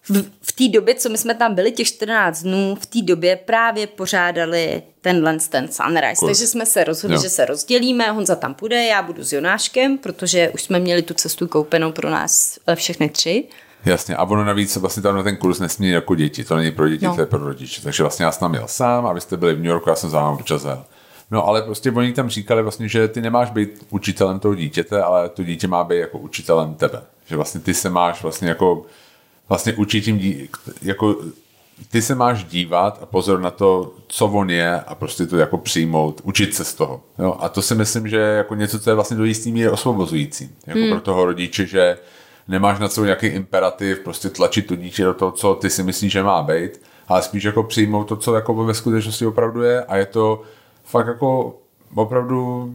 V, v té době, co my jsme tam byli, těch čtrnáct dnů, v té době právě pořádali tenhle ten Sunrise. Cool. Takže jsme se rozhodli, jo. že se rozdělíme, Honza tam půjde, já budu s Jonáškem, protože už jsme měli tu cestu koupenou pro nás všechny tři. Jasně, a ono navíc vlastně tam na ten kurz nesmí jako děti, to není pro děti, no. To je pro rodiče. Takže vlastně já jsem tam jel sám, abyste byli v New Yorku, já jsem za vám občas jel. No ale prostě oni tam říkali vlastně, že ty nemáš být učitelem toho dítěte, ale to dítě má být jako učitelem tebe. Že vlastně ty se máš vlastně jako Vlastně určitým, dí, jako ty se máš dívat a pozor na to, co on je a prostě to jako přijmout, učit se z toho. Jo? A to si myslím, že jako něco, co je vlastně do jistý míry osvobozující. Jako hmm. pro toho rodiče, že nemáš na co nějaký imperativ, prostě tlačit to dítě do toho, co ty si myslíš, že má být, ale spíš jako přijmout to, co jako ve skutečnosti opravdu je a je to fakt jako opravdu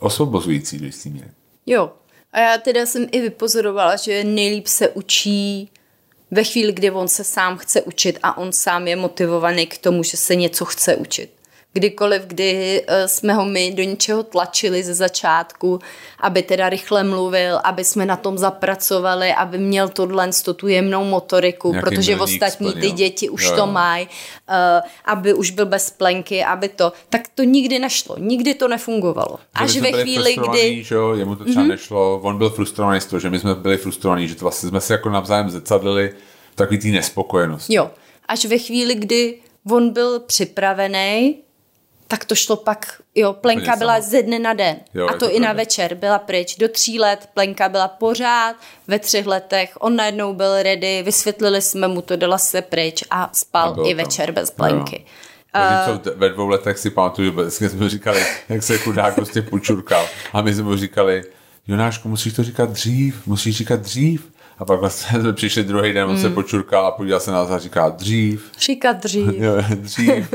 osvobozující do jistý míry. Jo. A já teda jsem i vypozorovala, že nejlíp se učí ve chvíli, kdy on se sám chce učit a on sám je motivovaný k tomu, že se něco chce učit. Kdykoliv, kdy jsme ho my do něčeho tlačili ze začátku, aby teda rychle mluvil, aby jsme na tom zapracovali, aby měl tohle tu jemnou motoriku, nějaký protože ostatní splnil. Ty děti už jo, to mají, aby už byl bez plenky, aby to, tak to nikdy nešlo, nikdy to nefungovalo. Až ve chvíli, kdy... Že jo, jemu to třeba mm-hmm. nešlo, on byl frustrovaný z toho, že my jsme byli frustrovaní, že to vlastně jsme se jako navzájem zrcadlili v takový tý nespokojenosti. Jo, až ve chvíli, kdy on byl připravený, tak to šlo pak, jo, plenka byla ze dne na den. Jo, a to, to i pravda. Na večer byla pryč. Do tří let plenka byla pořád, ve třech letech on najednou byl ready, vysvětlili jsme mu to, dala se pryč a spal a i večer tam. Bez plenky. Uh, co, ve dvou letech si pamatuju, že jsme říkali, jak se chudák prostě počurkal. A my jsme mu říkali, Jonášku, musíš to říkat dřív, musíš říkat dřív. A pak vlastně jsme přišli druhý den, on se mm. počurkal a podíval se na nás a říká dřív. Říká dřív. dřív.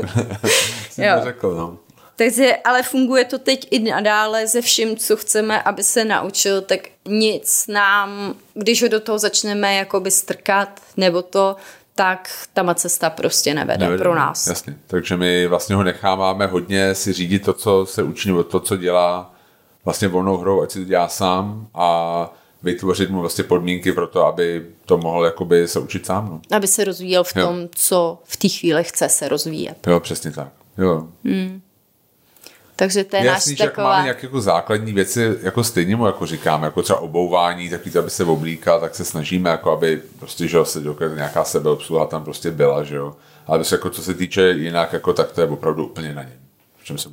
Jsem to řekl, no. Takže, ale funguje to teď i nadále se vším, co chceme, aby se naučil, tak nic nám, když ho do toho začneme jakoby strkat nebo to, tak ta cesta prostě nevede, nevede pro nás. Jasně, takže my vlastně ho necháváme hodně si řídit to, co se učí, nebo to, co dělá vlastně volnou hrou, ať si to dělá sám a vytvořit mu vlastně podmínky pro to, aby to mohl jakoby se učit sám. No. Aby se rozvíjel v tom, jo. co v té chvíli chce se rozvíjet. Jo, přesně tak. Jo. Hmm. Takže to je náš taková... Jak máme nějaké jako základní věci, jako stejně mu jako říkáme, jako třeba obouvání, takový to, aby se oblíkal, tak se snažíme, jako aby prostě, že jo, se dokud nějaká sebeobsluha tam prostě byla, že jo. Ale prostě, jako co se týče jinak, jako tak to je opravdu úplně na něm.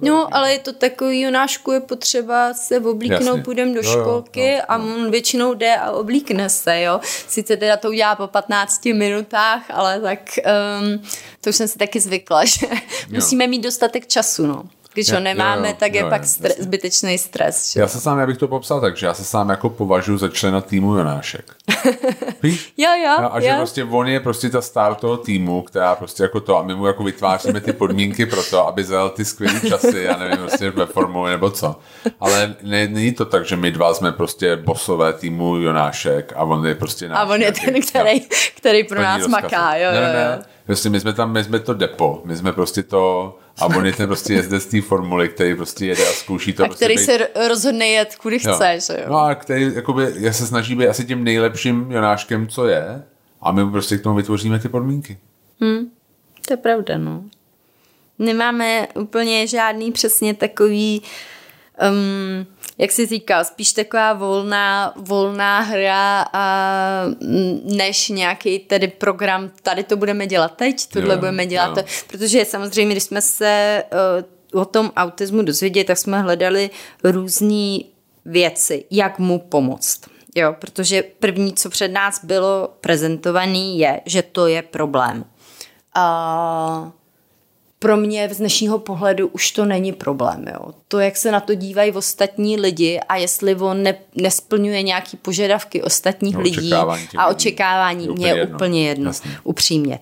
No, ale je to takový, Jonášku je potřeba se oblíknout, půjdem do no, školky jo, no, a on většinou jde a oblíkne se, jo. Sice teda to udělá po patnácti minutách, ale tak um, to už jsem si taky zvykla, že jo. Musíme mít dostatek času, no. Když ho nemáme, jo, jo, tak je jo, pak stres, zbytečný stres. Že? Já se sám, já bych to popsal tak, že já se sám jako považuji za člena týmu Jonášek. Víš? Jo, jo. No, a že jo. Prostě on je prostě ta star toho týmu, která prostě jako to, a my mu jako vytváříme ty podmínky pro to, aby zajel ty skvělé časy, já nevím, prostě ve formu nebo co. Ale ne, není to tak, že my dva jsme prostě bosové týmu Jonášek a on je prostě náš. A on je ten, který, který, který pro nás maká, jo, ne, jo, jo. Ne, prostě my jsme tam, my jsme to depo, my jsme prostě to, a on je ten prostě jezdec z té formuly, který prostě jede a zkouší to. A prostě který být... se rozhodne jet, kudy chce, že jo. No a který, jakoby, já se snaží být asi tím nejlepším Jonáškem, co je, a my prostě k tomu vytvoříme ty podmínky. Hmm, to je pravda, no. Nemáme úplně žádný přesně takový, um, jak jsi říkal, spíš taková volná, volná hra a než nějaký tady program, tady to budeme dělat teď, tohle yeah, budeme dělat, yeah. Protože samozřejmě, když jsme se uh, o tom autismu dozvěděli, tak jsme hledali různé věci, jak mu pomoct. Jo, protože první, co před nás bylo prezentovaný, je, že to je problém. A... Pro mě z dnešního pohledu už to není problém. Jo. To, jak se na to dívají ostatní lidi a jestli on ne, nesplňuje nějaké požadavky ostatních no, lidí a očekávání, mě je úplně jedno, jasně. Upřímně.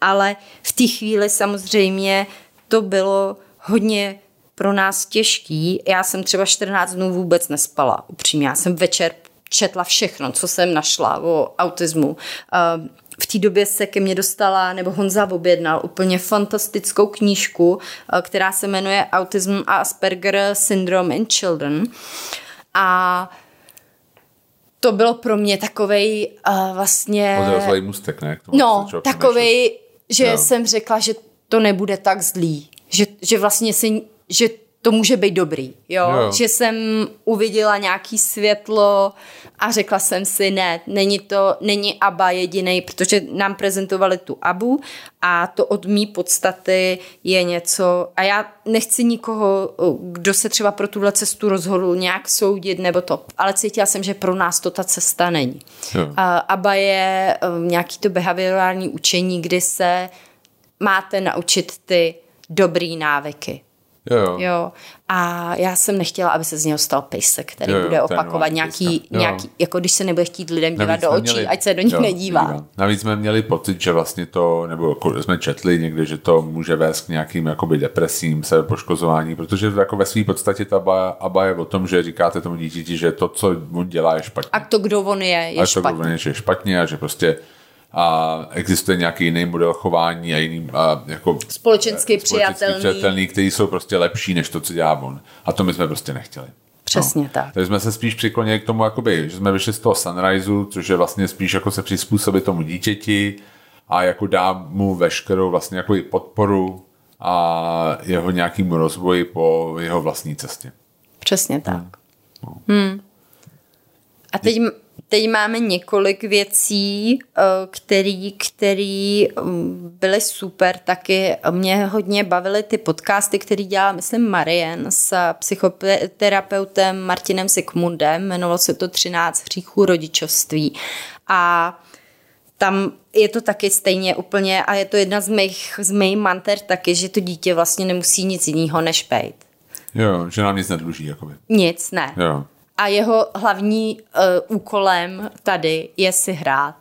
Ale v té chvíli samozřejmě to bylo hodně pro nás těžký. Já jsem třeba čtrnáct dnů vůbec nespala, upřímně. Já jsem večer četla všechno, co jsem našla o autismu. Uh, V té době se ke mně dostala, nebo Honza objednal úplně fantastickou knížku, která se jmenuje Autism a Asperger Syndrome in Children. A to bylo pro mě takovej uh, vlastně... Odrazlej mustek, ne? No, takovej, že no. Jsem řekla, že to nebude tak zlý. Že, že vlastně si... Že to může být dobrý, jo? Jo. Že jsem uviděla nějaký světlo a řekla jsem si, ne, není to, není ABA jedinej, protože nám prezentovali tu ABU a to od mý podstaty je něco, a já nechci nikoho, kdo se třeba pro tuhle cestu rozhodl nějak soudit nebo to, ale cítila jsem, že pro nás to ta cesta není. ABA je nějaký to behaviorální učení, kdy se máte naučit ty dobrý návyky. Jo. Jo. A já jsem nechtěla, aby se z něho stal pejsek, který jo, jo, bude opakovat nějaký, nějaký jako když se nebude chtít lidem dívat navíc do očí, měli, ať se do nich jo, nedívá. Díva. Navíc jsme měli pocit, že vlastně to, nebo jako jsme četli někde, že to může vést k nějakým jakoby depresím, sebepoškozování, protože jako ve své podstatě ta aba, aba je o tom, že říkáte tomu dítěti, že to, co on dělá, je špatně. A to, kdo on je, je a špatně. A to, kdo on je, je špatně a že prostě a existuje nějaký jiný model chování a jiný a jako společensky přijatelný. přijatelný, který jsou prostě lepší než to, co dělá on. A to my jsme prostě nechtěli. Přesně no. Tak. Takže jsme se spíš přiklonili k tomu, jakoby, že jsme vyšli z toho sunriseu, což je vlastně spíš jako se přizpůsobit tomu dítěti a jako dá mu veškerou vlastně jako i podporu a jeho nějakému rozvoji po jeho vlastní cestě. Přesně tak. No. Hmm. A teď... Teď máme několik věcí, který, který byly super. Taky mě hodně bavily ty podcasty, který dělala, myslím, Marien s psychoterapeutem Martinem Zikmundem. Jmenovalo se to třináct hříchů rodičovství. A tam je to taky stejně úplně, a je to jedna z mých, z mých manter taky, že to dítě vlastně nemusí nic jiného než pejt. Jo, že nám nic nedluží, jakoby. Nic, ne. Jo. A jeho hlavní uh, úkolem tady je si hrát.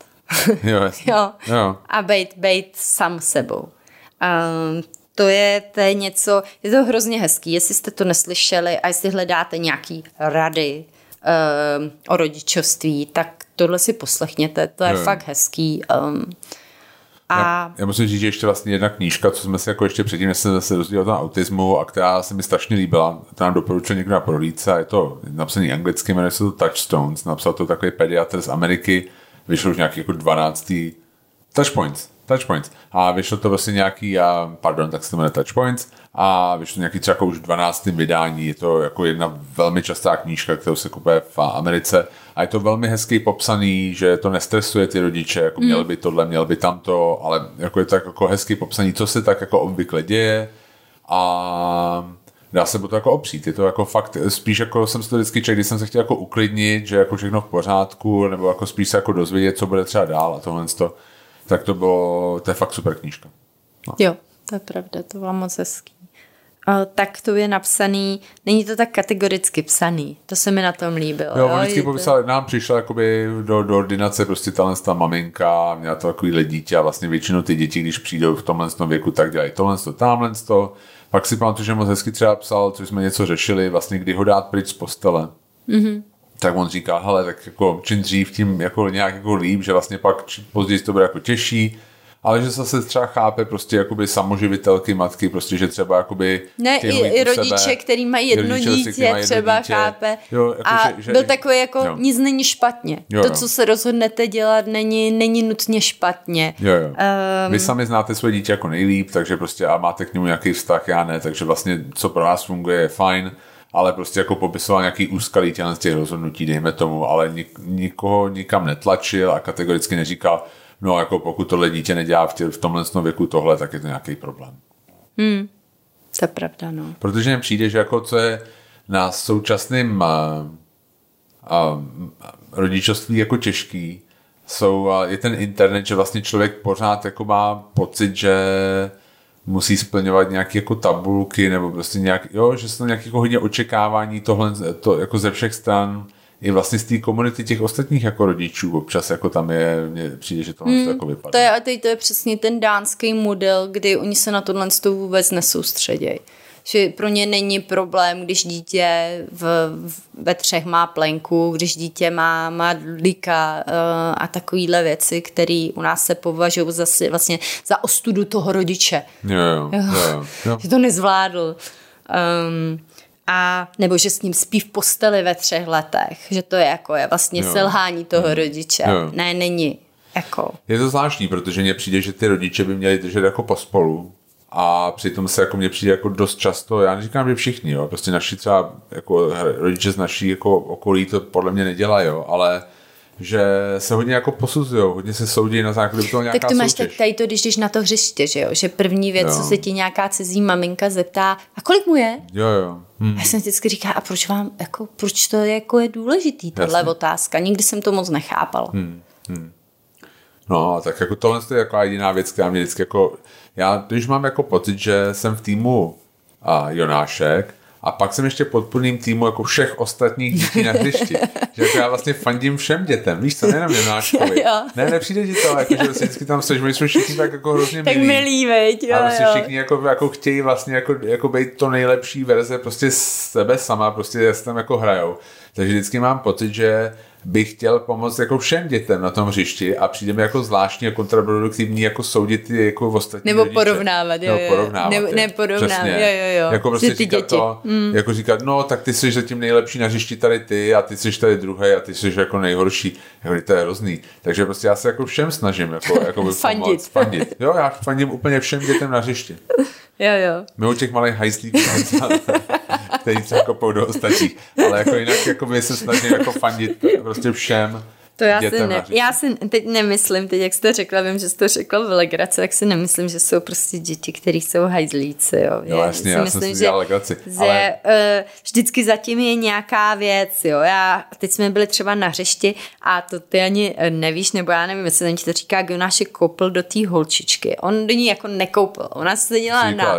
Jo, jo. Jo. A bejt, bejt sám sebou. Um, to, je, to je něco, je to hrozně hezký, jestli jste to neslyšeli a jestli hledáte nějaký rady um, o rodičovství, tak tohle si poslechněte, to je jo. Fakt hezký. Um, a... já, já musím říct, že ještě vlastně jedna knížka, co jsme si jako ještě předtím, než jsem zase dozvěděl o autismu a která se mi strašně líbila, to nám doporučil někdo na Prolíce, je to napsaný anglicky, jmenuje se to Touchstones, napsal to takový pediatr z Ameriky, vyšlo už nějaký jako dvanáctý Touchpoints, Touchpoints a vyšlo to vlastně nějaký, a, pardon, tak se to jmenuje Touchpoints a vyšlo nějaký třeba jako už dvanáctý vydání, je to jako jedna velmi častá knížka, kterou se kupuje v Americe. A je to velmi hezky popsaný, že to nestresuje ty rodiče, jako měl by tohle, měl by tamto, ale jako je to tak jako hezky popsaný, co se tak jako obvykle děje a dá se to jako opřít. Je to jako fakt, spíš jako jsem si to vždycky čekal, když jsem se chtěl jako uklidnit, že jako všechno v pořádku, nebo jako spíš se jako dozvědět, co bude třeba dál a tohle to, tak to bylo, to je fakt super knížka. No. Jo, to je pravda, to bylo moc hezký. tak to je napsaný, není to tak kategoricky psaný, to se mi na tom líbilo. Jo, jo? Vždycky popisal, nám přišla jakoby do, do ordinace prostě ta maminka, měla to takovýhle dítě a vlastně většinou ty děti, když přijdou v tomhle věku, tak dělají tohle, tamhle to. Pak si pamatuju, že moc hezky třeba psal, co jsme něco řešili, vlastně kdy ho dát pryč z postele. Mm-hmm. Tak on říká, hele, tak jako čím dřív, tím jako nějak jako líp, že vlastně pak později to bude jako těžší, ale že zase třeba chápe prostě jakoby samoživitelky, matky, prostě, že třeba jakoby... Ne, i, i rodiče, sebe, který mají jedno rodiče, dítě, jedno třeba dítě. Chápe. Jo, jako a že, že, byl takový jako, jo. Nic není špatně. Jo, to, jo. Co se rozhodnete dělat, není, není nutně špatně. Jo, jo. Um, Vy sami znáte své dítě jako nejlíp, takže prostě a máte k němu nějaký vztah, já ne, takže vlastně co pro vás funguje je fajn, ale prostě jako popisoval nějaký úskalí z těch rozhodnutí, dejme tomu, ale nik, nikoho nikam netlačil a kategoricky neříkal, no jako pokud tohle dítě nedělá v, tě, v tomhle věku tohle, tak je to nějaký problém. Hmm, to je pravda, no. Protože mi přijde, že jako co je na současném rodičovství jako těžký, jsou, a je ten internet, že vlastně člověk pořád jako má pocit, že musí splňovat nějaké jako tabulky nebo prostě nějak, jo, že jsou nějaké jako hodně očekávání tohle, to jako ze všech stran, i vlastně z té komunity těch ostatních jako rodičů občas jako tam je, mně přijde, že to hmm, jako vypadá. To je, a teď to je přesně ten dánský model, kdy oni se na tohle vůbec nesoustředějí. Že pro ně není problém, když dítě v, v, ve třech má plenku, když dítě má, má dlíka uh, a takovýhle věci, které u nás se považují za, vlastně za ostudu toho rodiče. Jo, jo, jo, jo. Že to nezvládl. Um, A nebo že s ním spí v posteli ve třech letech, že to je jako je vlastně jo. selhání toho jo. rodiče. Jo. Ne, není. Jako. Je to zvláštní, protože mně přijde, že ty rodiče by měli držet jako pospolu a přitom se jako mně přijde jako dost často, já neříkám, že všichni, jo, prostě naši třeba jako rodiče z naší jako okolí to podle mě nedělají, jo, ale že se hodně jako posuzujou, hodně se soudí na základě toho nějaká soutěž. Tak to máš soutěž. Tady to, když jdeš na to hřiště, že jo, že první věc, jo. co se ti nějaká cizí maminka zeptá, a kolik mu je? Jo, jo. Hmm. Já jsem vždycky říkala, a proč vám, jako, proč to je, jako je důležitý, tahle otázka, nikdy jsem to moc nechápal. Hmm. Hmm. No, tak jako tohle je jako jediná věc, která mě vždycky jako, já když mám jako pocit, že jsem v týmu a Jonášek, a pak jsem ještě podpůrným týmu jako všech ostatních dětí na hřišti. Že jako já vlastně fandím všem dětem. Víš co, nejenom Jonáškovi. Ne, nepřijde ti to, jako, že vždycky tam seš, my jsme všichni tak jako hrozně milí. Tak milí, veď, jo, a vlastně jo. všichni jako, jako chtějí vlastně jako, jako být to nejlepší verze prostě sebe sama, prostě se tam jako hrajou. Takže vždycky mám pocit, že bych chtěl pomoct jako všem dětem na tom hřišti a přijde mi jako zvláštní a kontraproduktivní jako soudit ty jako ostatní nebo rodiče. Porovnávat, jo, nebo porovnávat, ne, ne porovnávat, jo, jo, jo. Jako prostě říkat děti. To, mm. jako říkat, no tak ty jsi zatím nejlepší na hřišti tady ty a ty jsi tady druhý a ty jsi jako nejhorší. Jako to je hrozný. Takže prostě já se jako všem snažím jako, jako by pomoct. Fandit. Jo, já fandím úplně všem dětem na hřišti. Jo, jo. Mimo těch malých hajzlíků, který se jako poudou ostatních. Ale jako jinak jako my se snažím jako fandit prostě všem to já dětem si ne, já si teď nemyslím, teď jak jste řekla, vím, že jste to řekla v legraci, tak si nemyslím, že jsou prostě děti, které jsou hajzlíci. Jo, jo jasně, já, já myslím, jsem si dělala legraci. Že, ale... že uh, vždycky zatím je nějaká věc, jo. Já, teď jsme byli třeba na hřešti a to ty ani nevíš, nebo já nevím, jestli tam ti to říká, Jonášek koupil do té holčičky. On do ní jako nekoupil. Ona seděla na...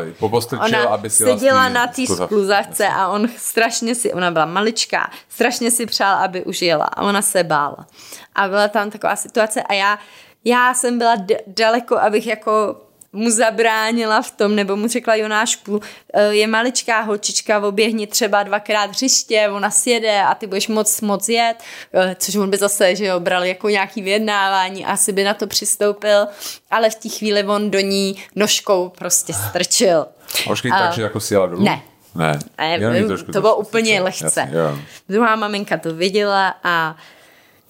Ona aby si seděla na té skluzavce a on strašně si, ona byla maličká, strašně si přál, aby už jela a ona se bála. A byla tam taková situace a já, já jsem byla d- daleko, abych jako mu zabránila v tom, nebo mu řekla Jonášku, je maličká holčička, oběhni třeba dvakrát hřiště, ona sjede a ty budeš moc, moc jet, což on by zase, že jo, bral jako nějaký vyjednávání a asi by na to přistoupil, ale v té chvíli on do ní nožkou prostě strčil. A už tak, že jako sjela dolů? Ne. Ne. ne to bylo trošku, úplně strčil. Lehce. Jasně, druhá maminka to viděla a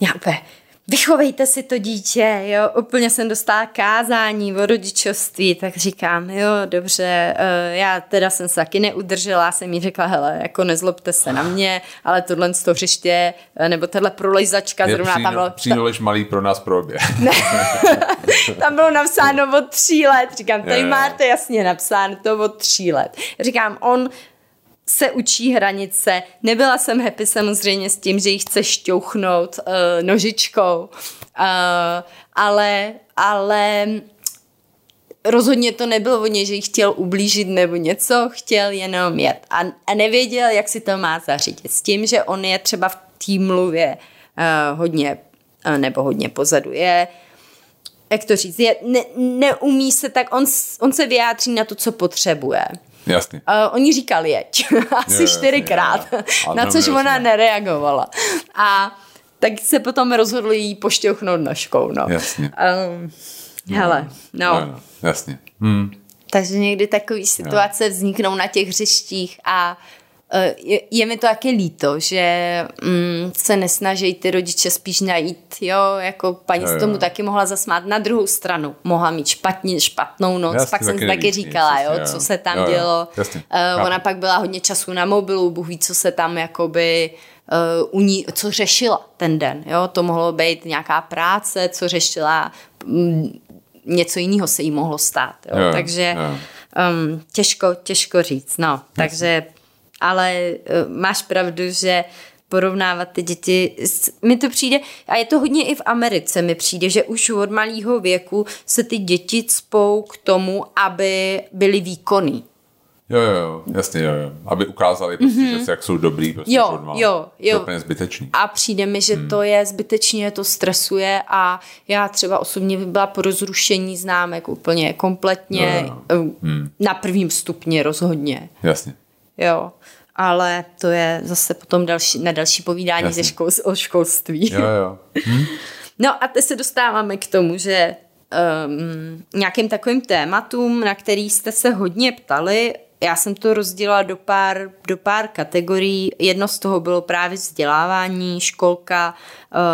já úplně, vychovejte si to dítě, jo, úplně jsem dostala kázání o rodičovství, tak říkám, jo, dobře, já teda jsem se taky neudržela, jsem jí řekla, hele, jako nezlobte se na mě, ale tohle z toho hřiště, nebo tahle prolejzačka je zrovna přijde, tam bylo... Přijde malý pro nás pro obě. Ne, tam bylo napsáno od tří let, říkám, tady máte jasně napsáno to od tří let. Říkám, on... se učí hranice. Nebyla jsem happy samozřejmě s tím, že ji chce šťouchnout uh, nožičkou. Uh, ale, ale rozhodně to nebylo o něj, že jí chtěl ublížit nebo něco, chtěl jenom jet a, a nevěděl, jak si to má zařídit. S tím, že on je třeba v té mluvě uh, hodně, uh, nebo hodně pozadu je, jak to říct, je, ne, neumí se tak, on, on se vyjádří na to, co potřebuje. Jasně. Uh, oni říkali jeď, asi je, čtyřikrát, je, je. na což ona jasně. nereagovala. A tak se potom rozhodli jí pošťouchnout nožkou, no. Jasně. Um, hele, no. no. Jasně. Hmm. Takže někdy takové situace jo. vzniknou na těch hřištích a je, je mi to taky líto, že mm, se nesnaží ty rodiče spíš najít, jo, jako paní se tomu taky mohla zasmát. Na druhou stranu mohla mít špatně, špatnou noc, jasně, pak jsem taky neví, říkala, jo, co se tam jo, dělo. Jasně, uh, ona pak byla hodně času na mobilu, Bůh ví, co se tam jakoby uh, u ní, co řešila ten den, jo, to mohlo být nějaká práce, co řešila, m, něco jiného se jí mohlo stát, jo, jo takže jo. Um, těžko, těžko říct, no, jasně. takže ale máš pravdu, že porovnávat ty děti, mi to přijde, a je to hodně i v Americe, mi přijde, že už od malého věku se ty děti cpou k tomu, aby byly výkonný. Jo, jo, jasně, jo, jo. Aby ukázali, prostě, mm-hmm. že se, jak jsou dobrý, prostě jo, jo, jo. Úplně zbytečný. A přijde mi, že hmm. to je zbytečně, to stresuje a já třeba osobně by byla po rozrušení známek úplně kompletně, jo, jo. Hmm. na prvním stupni rozhodně. Jasně. Jo, ale to je zase potom další, na další povídání Jasně. ze škol, o školství. Jo, jo. Hm? No a teď se dostáváme k tomu, že um, nějakým takovým tématům, na který jste se hodně ptali, já jsem to rozdělila do pár, do pár kategorií. Jedno z toho bylo právě vzdělávání, školka,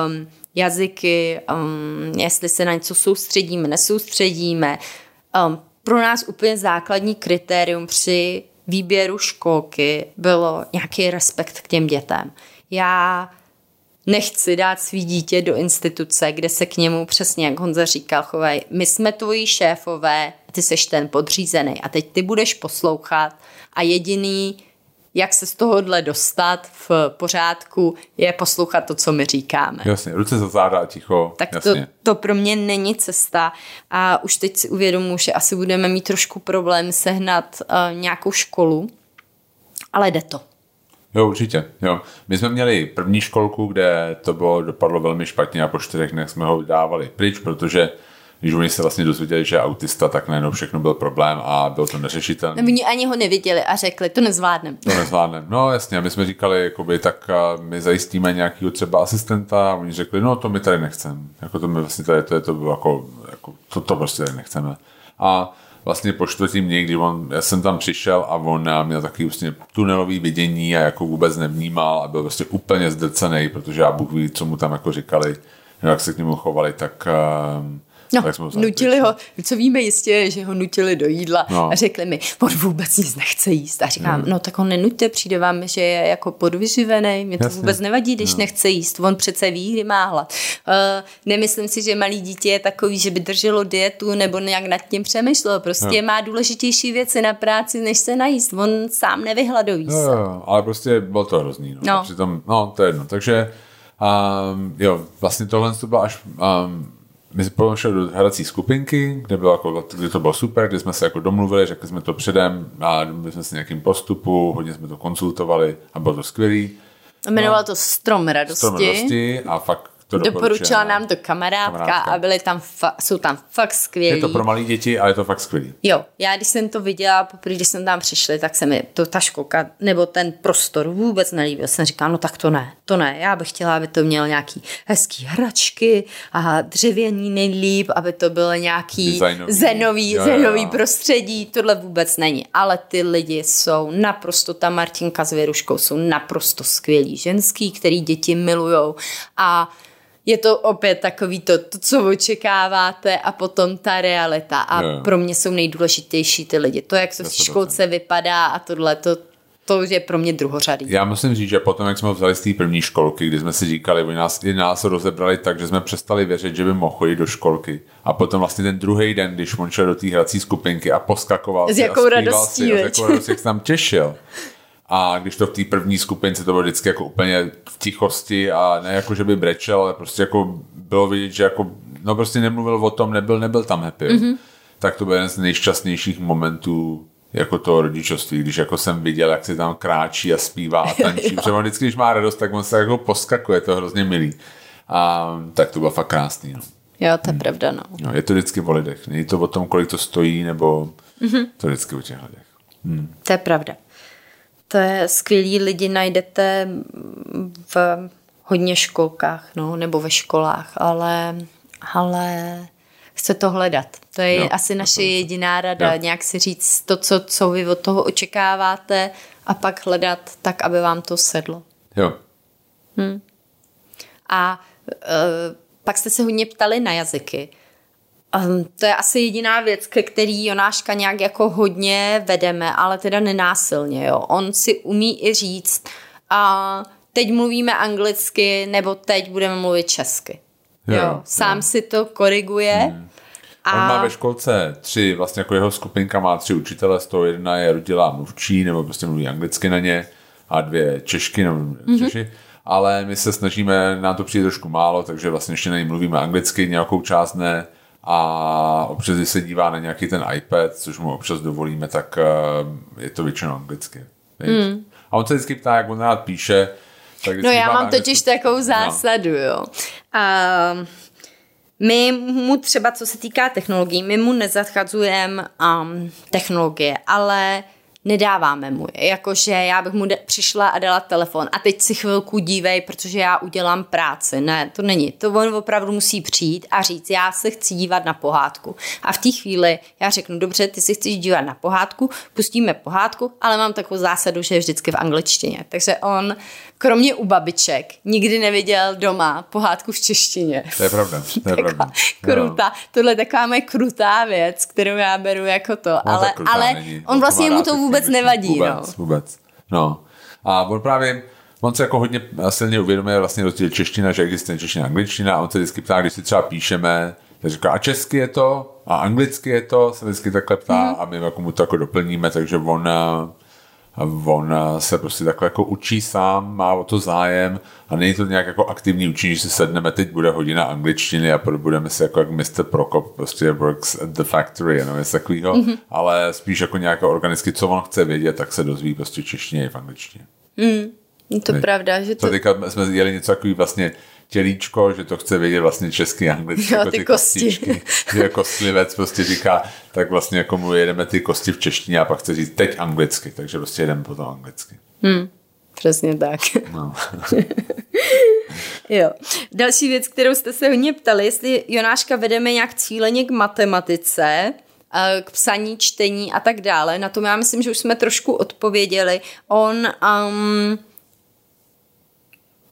um, jazyky, um, jestli se na něco soustředíme, nesoustředíme. Um, pro nás úplně základní kritérium při výběru školky bylo nějaký respekt k těm dětem. Já nechci dát svý dítě do instituce, kde se k němu přesně, jak Honza říkal, chovají, my jsme tvoji šéfové, ty seš ten podřízený a teď ty budeš poslouchat a jediný, jak se z tohohle dostat v pořádku, je poslouchat to, co my říkáme. Jasně, ruce za záda, ticho. Tak to, to pro mě není cesta a už teď si uvědomuji, že asi budeme mít trošku problém sehnat uh, nějakou školu, ale jde to. Jo, určitě. Jo. My jsme měli první školku, kde to bylo, dopadlo velmi špatně a po čtyřech dnech jsme ho dávali pryč, protože když oni se vlastně dozvěděli, že je autista, tak najednou všechno byl problém a bylo to neřešitelné. No, oni ani ho neviděli a řekli, to nezvládneme. To nezvládneme, no jasně. A my jsme říkali, jakoby, tak my zajistíme nějakého třeba asistenta a oni řekli, no to my tady nechceme. Jako to my vlastně tady, to je to bylo jako, jako to, to prostě tady nechceme. A vlastně po čtvrtým dní, když on, já jsem tam přišel a on měl taky vlastně tunelový vidění a jako vůbec nevnímal a byl prostě úplně zdrcený, protože já Bůh ví, co mu tam jako říkali, jak se k němu chovali, tak No, nutili ho, co víme jistě, že ho nutili do jídla no. a řekli mi, on vůbec nic nechce jíst. A říkám, mm. no tak ho nenuťte, přijde vám, že je jako podvyživený, mě to Jasně. vůbec nevadí, když no. nechce jíst, on přece ví, kdy má hlad. Uh, nemyslím si, že malý dítě je takový, že by drželo dietu nebo nějak nad tím přemýšlelo, prostě no. má důležitější věci na práci, než se najíst, on sám nevyhladoví se. No, ale prostě bylo to hrozný, no. No. Přitom, no to je jedno, takže um, jo, vlastně tohle to bylo až um, my jsme šli do hrací skupinky, kde, bylo jako, kde to bylo super, kde jsme se jako domluvili, řekli jsme to předem a domluvili jsme se nějakým postupu, hodně jsme to konzultovali a bylo to skvělý. Jmenovalo no, to Strom radosti. Strom radosti a fakt to doporučila. Doporučila nám to kamarádka, kamarádka. A byly tam fa- jsou tam fakt skvělí. Je to pro malé děti, ale je to fakt skvělý. Jo, já když jsem to viděla, poprvé, když jsem tam přišli, tak se mi to, ta školka nebo ten prostor vůbec nelíbil. Jsem říkala, no tak to ne, to ne. Já bych chtěla, aby to mělo nějaký hezký hračky a dřevěný nejlíp, aby to bylo nějaký Designový. zenový, jo, zenový jo. prostředí. Tohle vůbec není. Ale ty lidi jsou naprosto, ta Martinka s Věruškou jsou naprosto skvělí ženský, který děti milujou a je to opět takový to, to, co očekáváte a potom ta realita. A jo. pro mě jsou nejdůležitější ty lidi. To, jak to v školce vypadá a tohle, to, to je pro mě druhořadý. Já musím říct, že potom, jak jsme ho vzali z té první školky, kdy jsme si říkali, oni nás, nás rozebrali tak, že jsme přestali věřit, že by mohl chodit do školky. A potom vlastně ten druhý den, když on šel do té hrací skupinky a poskakoval s si jakou a zpíval si a s jakou radostí, jak se tam těšil. A když to v té první skupince to bylo vždycky jako úplně v tichosti a ne jako, že by brečel, ale prostě jako bylo vidět, že jako, no prostě nemluvil o tom, nebyl, nebyl tam happy. Mm-hmm. tak to byl jeden z nejšťastnějších momentů jako toho rodičovství, když jako jsem viděl, jak se tam kráčí a zpívá a tančí. Protože on vždycky, když má radost, tak on se jako poskakuje, to je hrozně milý. A tak to bylo fakt krásný. No. Jo, to je hmm. pravda, no. no. Je to vždycky o lidech. Není to o tom, kolik to stojí, nebo mm-hmm. to vždycky o těch lidech. Hmm. To je pravda. To je skvělý, lidi najdete v hodně školkách, no, nebo ve školách, ale, ale chce to hledat. To je jo, asi naše to jediná rada, jo. Nějak si říct to, co, co vy od toho očekáváte a pak hledat tak, aby vám to sedlo. Jo. Hmm. A e, pak jste se hodně ptali na jazyky. Um, to je asi jediná věc, ke který Jonáška nějak jako hodně vedeme, ale teda nenásilně, jo. On si umí i říct, a teď mluvíme anglicky, nebo teď budeme mluvit česky. Jo, jo. Sám jo. si to koriguje. Hmm. A... On má ve školce tři, vlastně jako jeho skupinka má tři učitele, z toho jedna je rodilá mluvčí, nebo prostě mluví anglicky na ně, a dvě češky, nebo češi. Mm-hmm. Ale my se snažíme, nám to přijde trošku málo, takže vlastně ještě na ní mluvíme anglicky, nějakou část ne. A občas, když se dívá na nějaký ten iPad, což mu občas dovolíme, tak je to většinou anglicky. Mm. A on se vždycky ptá, jak on rád píše. Tak no já mám totiž anglicky... takovou zásadu, no. jo. Um, my mu třeba, co se týká technologií, my mu nezachazujeme um, technologie, ale nedáváme mu. Jakože já bych mu de- přišla a dala telefon a teď si chvilku dívej, protože já udělám práci. Ne, to není. To on opravdu musí přijít a říct, já se chci dívat na pohádku. A v té chvíli já řeknu, dobře, ty si chceš dívat na pohádku, pustíme pohádku, ale mám takovou zásadu, že je vždycky v angličtině. Takže on, kromě u babiček, nikdy neviděl doma pohádku v češtině. To je pravda. To je pravda. Krutá. Tohle je taková moje krutá věc, kterou já beru jako to. No, ale krutá, ale on vlastně mu to vůbec nevadí. Vůbec, no. vůbec. No. A on právě, on se jako hodně silně uvědomuje vlastně rozdíl čeština, že existuje čeština, angličtina, a on se vždycky ptá, když si třeba píšeme, tak říká, a česky je to, a anglicky je to, se vždycky takhle ptá mm. a my jako mu to jako doplníme, takže on... on se prostě takhle jako učí sám, má o to zájem a není to nějak jako aktivní učení, že si sedneme, teď bude hodina angličtiny a budeme si jako jak mister Prokop, prostě works at the factory, jenom něco takového, mm-hmm. ale spíš jako nějak organicky, co on chce vědět, tak se dozví prostě češtině i v angličtině. Mm, to je pravda, že to... Teďka jsme jeli něco takový vlastně tělíčko, že to chce vědět vlastně česky a anglicky, jo, jako ty, ty kostičky. Že kostlivec prostě říká, tak vlastně jako mu jedeme ty kosti v češtině a pak chce říct teď anglicky, takže prostě jedeme potom anglicky. Hmm, přesně tak. No. Jo. Další věc, kterou jste se hodně ptali, jestli Jonáška vedeme nějak cíleně k matematice, k psaní, čtení a tak dále. Na tom já myslím, že už jsme trošku odpověděli. On um,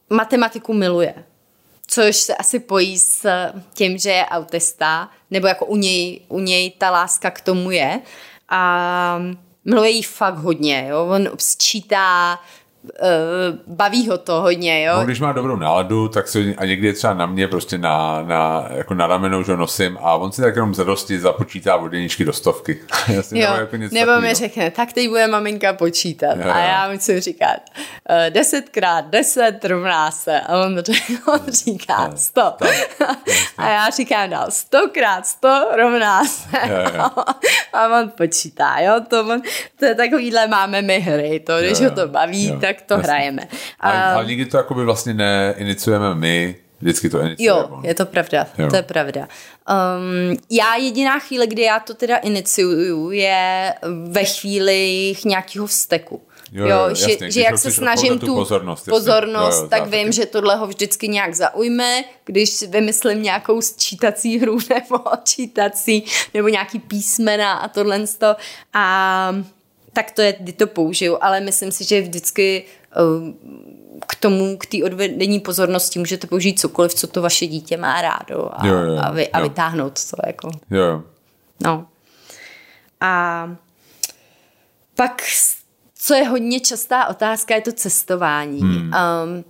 matematiku miluje. Což se asi pojí s tím, že je autista, nebo jako u něj, u něj ta láska k tomu je. A miluje jí fakt hodně, jo? On sčítá, baví ho to hodně. Jo? No, když má dobrou náladu, tak si, a někdy je třeba na mě prostě na, na, jako na ramenou, že ho nosím a on si tak jenom z radosti započítá od jedničky do stovky. Já si jo, jako něco nebo takový, mi řekne, tak teď bude maminka počítat jo, jo. a já musím říkat deset krát deset rovná se a on, on říká sto a já říkám dál sto krát sto rovná se jo, jo. a on počítá. Jo? To, on, to je takovýhle máme my hry, to, když jo, jo. ho to baví, jo. tak tak to vlastně hrajeme. A... Ale nikdy to jakoby vlastně neiniciujeme my, vždycky to iniciujeme. Jo, je to pravda, jo. to je pravda. Um, já jediná chvíle, kdy já to teda iniciuju, je ve chvíli nějakého vzteku. Jo, jo, jo, že, jasně, že jak se snažím tu pozornost, pozornost jo, jo, tak zásadky. Vím, že tohle ho vždycky nějak zaujme, když vymyslím nějakou sčítací hru nebo očítací, nebo nějaký písmena a tohle z toho. A... tak to je, kdy to použiju, ale myslím si, že vždycky k tomu, k té odvedení pozornosti můžete použít cokoliv, co to vaše dítě má rádo a, jo, jo, a, vy, a vytáhnout to. Jako. Jo. No. A pak, co je hodně častá otázka, je to cestování. Hmm. Um,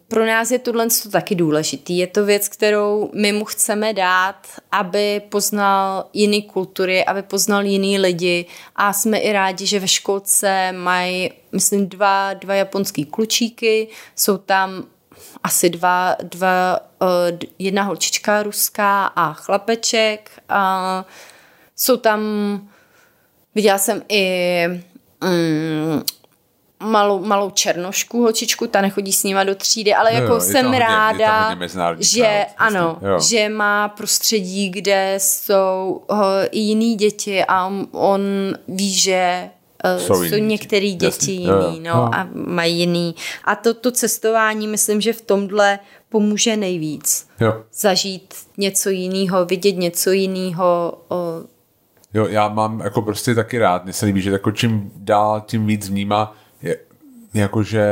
pro nás je tohle taky důležitý. Je to věc, kterou my mu chceme dát, aby poznal jiné kultury, aby poznal jiný lidi a jsme i rádi, že ve školce mají, myslím, dva, dva japonský klučíky, jsou tam asi dva, dva uh, jedna holčička ruská a chlapeček a Jsou tam, viděla jsem i mm, malou, malou černošku holčičku, ta nechodí s nima do třídy, ale no jako jo, jsem hodně, ráda, že ano, že má prostředí, kde jsou uh, i jiný děti a on ví, že jsou, jsou některé děti, děti jiný, no, no. a mají jiný. A to, to cestování, myslím, že v tomhle pomůže nejvíc. Jo. Zažít něco jiného, vidět něco jiného. Jo, já mám jako prostě taky rád, mně se líbí, že jako čím dál, tím víc vnímá, je, jakože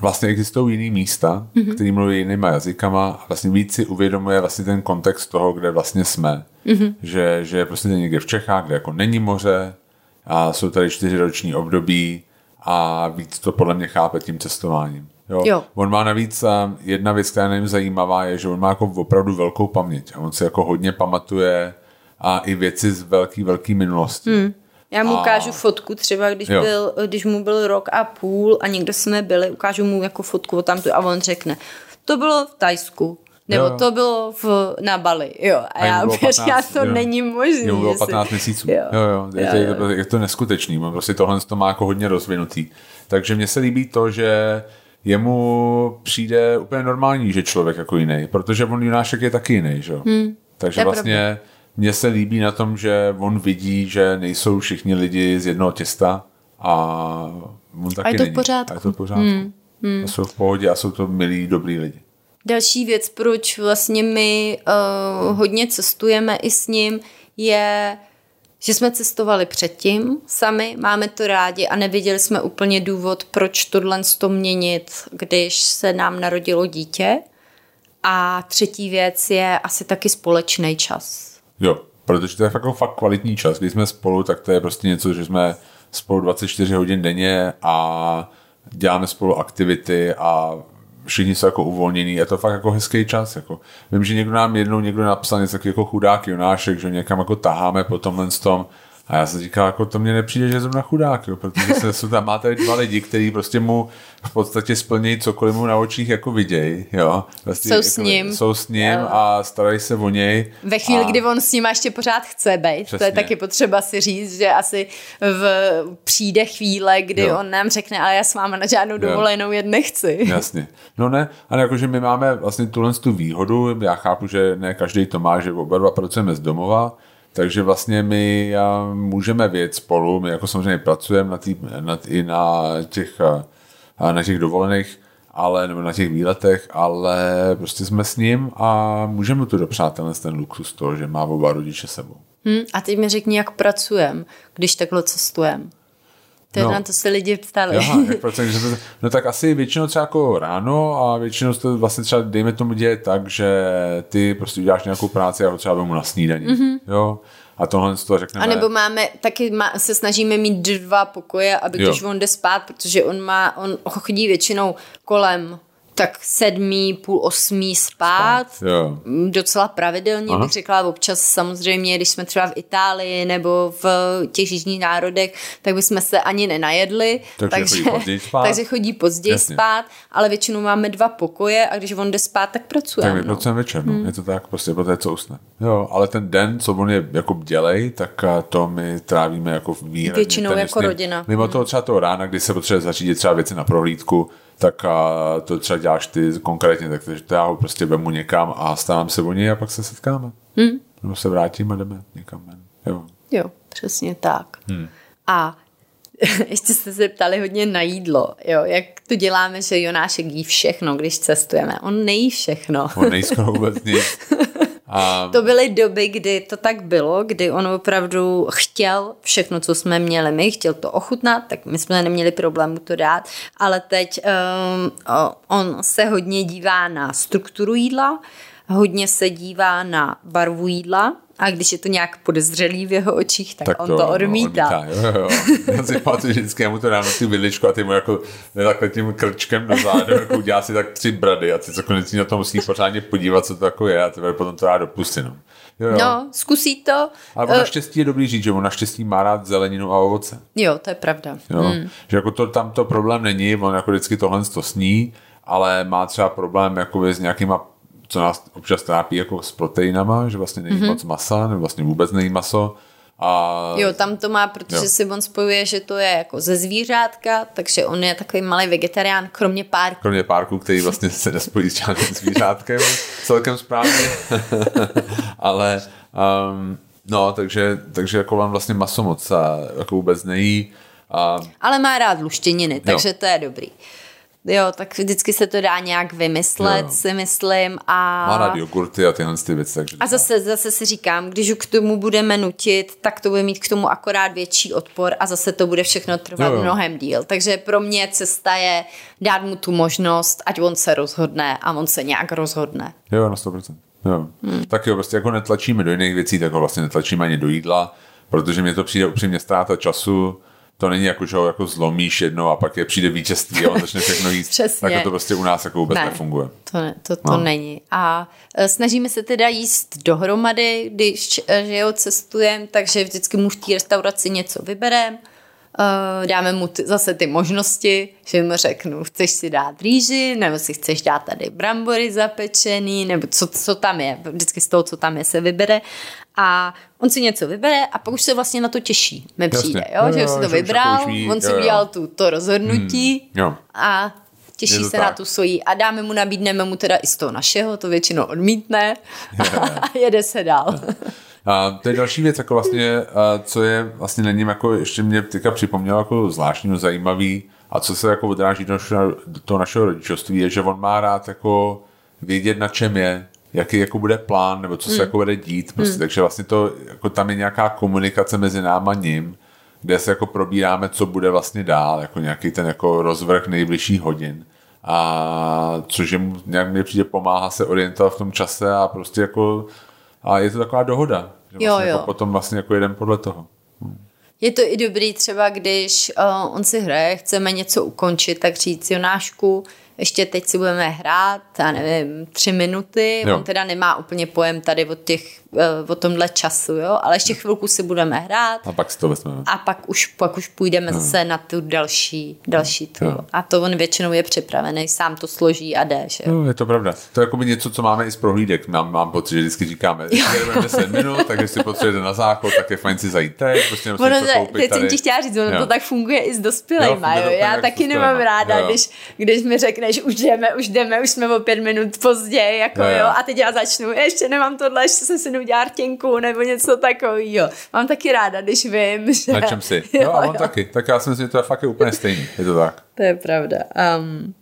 vlastně existují jiný místa, mm-hmm. které mluví jinýma jazykama a vlastně víc si uvědomuje vlastně ten kontext toho, kde vlastně jsme. Mm-hmm. Že, že prostě někde v Čechách, kde jako není moře, a jsou tady čtyřiroční období a víc to podle mě chápe tím cestováním. Jo. Jo. On má navíc, jedna věc, která nevím zajímavá, je, že on má jako opravdu velkou paměť a on si jako hodně pamatuje a i věci z velký, velký minulosti. Hmm. Já mu a... ukážu fotku třeba, když, byl, když mu byl rok a půl a někde jsme byli, ukážu mu jako fotku od tamtu a on řekne, to bylo v Tajsku. Nebo jo. to bylo v, na Bali, jo. A, a já říkám, to jo. není možný. Jo, bylo patnáct měsíců. Jo. Jo, jo. Je, jo, jo. Je to neskutečný. Prostě tohle to má jako hodně rozvinutý. Takže mně se líbí to, že jemu přijde úplně normální, že člověk jako jiný, protože on Junášek je taky jiný, že jo. Hmm. Takže vlastně mně se líbí na tom, že on vidí, že nejsou všichni lidi z jednoho těsta a on taky není. A je to v pořádku. A je to v pořádku. Hmm. Hmm. A jsou v pohodě a jsou to milí, dobrý lidi. Další věc, proč vlastně my uh, hodně cestujeme i s ním, je, že jsme cestovali předtím sami, máme to rádi a neviděli jsme úplně důvod, proč tohle to měnit, když se nám narodilo dítě. A třetí věc je asi taky společný čas. Jo, protože to je fakt, fakt kvalitní čas. Když jsme spolu, tak to je prostě něco, že jsme spolu dvacet čtyři hodin denně a děláme spolu aktivity a všichni jsou jako uvolnění, je to fakt jako hezký čas. Jako. Vím, že někdo nám jednou někdo napsal něco jako chudák Jonášek, že někam jako taháme po tomhle tom. A já jsem říkal, jako to mně nepřijde, že jsem na chudák, jo, protože se, jsou tam, máte dva lidi, kteří prostě mu v podstatě splnějí cokoliv mu na očích jako viděj, jo. Vlastně, jsou, jako, s ním. jsou s ním. A starají se o něj. Ve chvíli, a... kdy on s ním ještě pořád chce bejt, přesně. To je taky potřeba si říct, že asi v... přijde chvíle, kdy jo. on nám řekne, ale já s váma na žádnou dovolenou jet nechci. Jasně. No ne, ale jakože my máme vlastně tuhle tu výhodu, já chápu, že ne každý to má, že oba dva pracujeme z domova. Takže vlastně my můžeme vědět spolu, my jako samozřejmě pracujeme na tý, na, i na těch, na těch dovolených, ale, nebo na těch výletech, ale prostě jsme s ním a můžeme tu dopřát tenhle ten luxus toho, že má oba rodiče sebou. Hmm, a teď mi řekni, jak pracujeme, když takhle cestujeme. To no. Na to se lidi ptali. Aha, jak pracujeme, že to, no tak asi většinou třeba jako ráno a většinou to vlastně třeba dejme tomu děje tak, že ty prostě uděláš nějakou práci a ho třeba vemu na snídaní. Mm-hmm. Jo? A tohle z toho řekneme. A nebo máme, taky má, se snažíme mít dva pokoje, aby když on jde spát, protože on má, on chodí většinou kolem tak sedmý, půl osmý spát, spát docela pravidelně. Aha. Bych řekla občas samozřejmě, když jsme třeba v Itálii nebo v těch jižních národech, tak bychom se ani nenajedli, takže, takže chodí později spát, takže chodí později Jasně. spát, ale většinou máme dva pokoje a když on jde spát, tak pracujeme. Tak my pracujeme no. večer, no. Hmm. Je to tak, prostě poté, co usne. Jo, ale ten den, co on je jako bdělej, tak to my trávíme jako výhradně. Většinou ten, jako rodina. Mimo hmm. toho třeba toho rána, když se potřebuje zařídit třeba věci na prohlídku, tak a to třeba děláš ty konkrétně, takže já ho prostě vemu někam a stávám se o něj a pak se setkáme. Hmm. Nebo se vrátíme a jdeme někam. Jo, jo přesně tak. Hmm. A ještě jste se ptali hodně na jídlo. Jo, jak to děláme, že Jonášek jí všechno, když cestujeme. On nejí všechno. On nejí skoro vůbec nic. A... To byly doby, kdy to tak bylo, kdy on opravdu chtěl všechno, co jsme měli my, chtěl to ochutnat, tak my jsme neměli problém mu to dát, ale teď um, on se hodně dívá na strukturu jídla, hodně se dívá na barvu jídla a když je to nějak podezřelý v jeho očích, tak, tak on to, to odmítá. No, odmítá jo, jo. Já si pamatuju, že vždycky já mu to dám na tu vidličku a ty mu jako takhle tím krčkem na zádu, jako udělá si tak tři brady a ty se konečně na to musí pořádně podívat, co to jako je a tebe potom to dá do pusy. No, jo, jo. no zkusí to. Ale on uh... naštěstí je dobrý říct, že on naštěstí má rád zeleninu a ovoce. Jo, to je pravda. Jo, hmm. Že jako to, tam to problém není, on jako vždycky tohle to sní, ale má třeba problém jako s nějakýma co nás občas trápí jako s proteinama, že vlastně není mm-hmm. moc masa, nebo vlastně vůbec není maso. A... Jo, tam to má, protože jo. si on spojuje, že to je jako ze zvířátka, takže on je takový malý vegetarián, kromě párku. Kromě párku, který vlastně se nespojí s žádným zvířátkem, celkem správně. Ale um, no, takže, takže jako vám vlastně maso moc a jako vůbec nejí. A... Ale má rád luštěniny, takže jo. to je dobrý. Jo, tak vždycky se to dá nějak vymyslet, jo. si myslím. A... Má rád jogurty a tyhle ty věci. Takže... A zase, zase si říkám, když k tomu budeme nutit, tak to bude mít k tomu akorát větší odpor a zase to bude všechno trvat jo, jo. mnohem díl. Takže pro mě cesta je dát mu tu možnost, ať on se rozhodne a on se nějak rozhodne. Jo, na sto procent. Jo. Hmm. Tak jo, prostě jako netlačíme do jiných věcí, tak ho vlastně netlačíme ani do jídla, protože mě to přijde upřímně ztráta času. To není jako, že ho jako zlomíš jednou a pak je přijde vítězství a on začne všechno jíst. Přesně. Tak to prostě u nás jako vůbec ne, nefunguje. To, ne, to, to no. není. A snažíme se teda jíst dohromady, když že ho cestujeme, takže vždycky mu v té restauraci něco vybereme. Dáme mu ty, zase ty možnosti, že mu řeknu, chceš si dát rýži, nebo si chceš dát tady brambory zapečený, nebo co, co tam je. Vždycky z toho, co tam je, se vybere. A on si něco vybere a pak už se vlastně na to těší. Mi přijde, jo? Jo, že jo, si to že vybral, ví, on si jo, udělal tu, to rozhodnutí hmm, a těší se tak. na tu svoji. A dáme mu, nabídneme mu teda i z toho našeho, to většinou odmítne a, a jede se dál. A to je další věc, jako vlastně, co je vlastně na něm, jako ještě mě teďka připomnělo jako zvláštní, zajímavý a co se jako odráží do našeho, do našeho rodičovství, je, že on má rád jako vědět, na čem je, jaký jako bude plán, nebo co se mm. jako bude dít. Prostě. Mm. Takže vlastně to, jako tam je nějaká komunikace mezi náma ním, kde se jako probíráme, co bude vlastně dál, jako nějaký ten jako rozvrh nejbližších hodin. A což mu nějak mě přijde pomáhá se orientovat v tom čase a prostě jako a je to taková dohoda. Že jo, vlastně jo. Jako potom vlastně jako jeden podle toho. Hmm. Je to i dobrý třeba, když uh, on si hraje, chceme něco ukončit, tak říct Jonášku, ještě teď si budeme hrát, já nevím, tři minuty. Jo. On teda nemá úplně pojem tady od těch, uh, o tomhle času, jo, ale ještě chvilku si budeme hrát. A pak si to vezmeme. A pak už, pak už půjdeme hmm. zase na tu další, další tu. A to on většinou je připravený, sám to složí a jde, že? No, je to pravda. To je jako by něco, co máme i z prohlídek. Mám, mám pocit, že vždycky říkáme, že budeme deset minut, tak jestli potřebujete na záchod, tak je fajn si zajít teď, prostě musím to koupit tady. Teď jsem ti chtěla říct, ono jo. to tak funguje i s dospělejma, jo, jo. Já taky dospělejma. nemám ráda, jo. když, když mi řekne, než už jdeme, už jdeme, už jsme o pět minut později, jako no, jo, a teď já začnu, ještě nemám tohle, ještě jsem si neudělal rtěnku, nebo něco takového. Mám taky ráda, když vím, že... Na čem si? Jo, jo a on jo. taky. Tak já si myslím, že to je fakt úplně stejný. Je to tak. To je pravda. Um,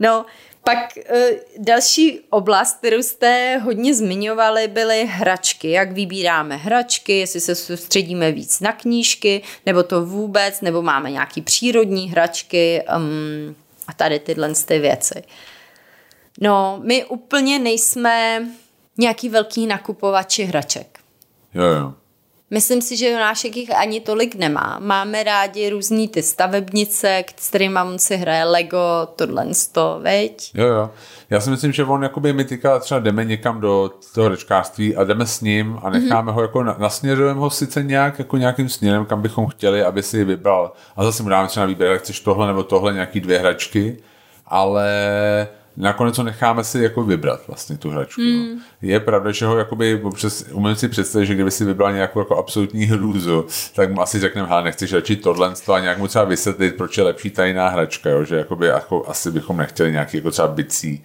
no, pak uh, další oblast, kterou jste hodně zmiňovali, byly hračky. Jak vybíráme hračky, jestli se soustředíme víc na knížky, nebo to vůbec, nebo máme nějaký přírodní hračky, um, a tady tyhle ty věci. No, my úplně nejsme nějaký velký nakupovači hraček. Jo, jo. Myslím si, že Jonášek jich ani tolik nemá. Máme rádi různý ty stavebnice, s kterýma on si hraje Lego, tohle to, veď? Jo, jo. Já si myslím, že on jakoby my týká, třeba jdeme někam do toho hračkářství a jdeme s ním a necháme mm-hmm. ho jako, nasměrujeme ho sice nějak, jako nějakým směrem, kam bychom chtěli, aby si ji vybral. A zase mu dáme třeba výběr, chceš tohle nebo tohle, nějaký dvě hračky, ale... Nakonec ho necháme si jako vybrat vlastně tu hračku. Mm. No. Je pravda, že ho jakoby, občas, umím si představit, že kdyby si vybral nějakou jako absolutní hrůzu, tak mu asi řekneme, hele, nechceš radši tohle a nějak mu třeba vysvětlit, proč je lepší ta jiná hračka, jo? Že jakoby, jako, asi bychom nechtěli nějaký jako třeba bicí.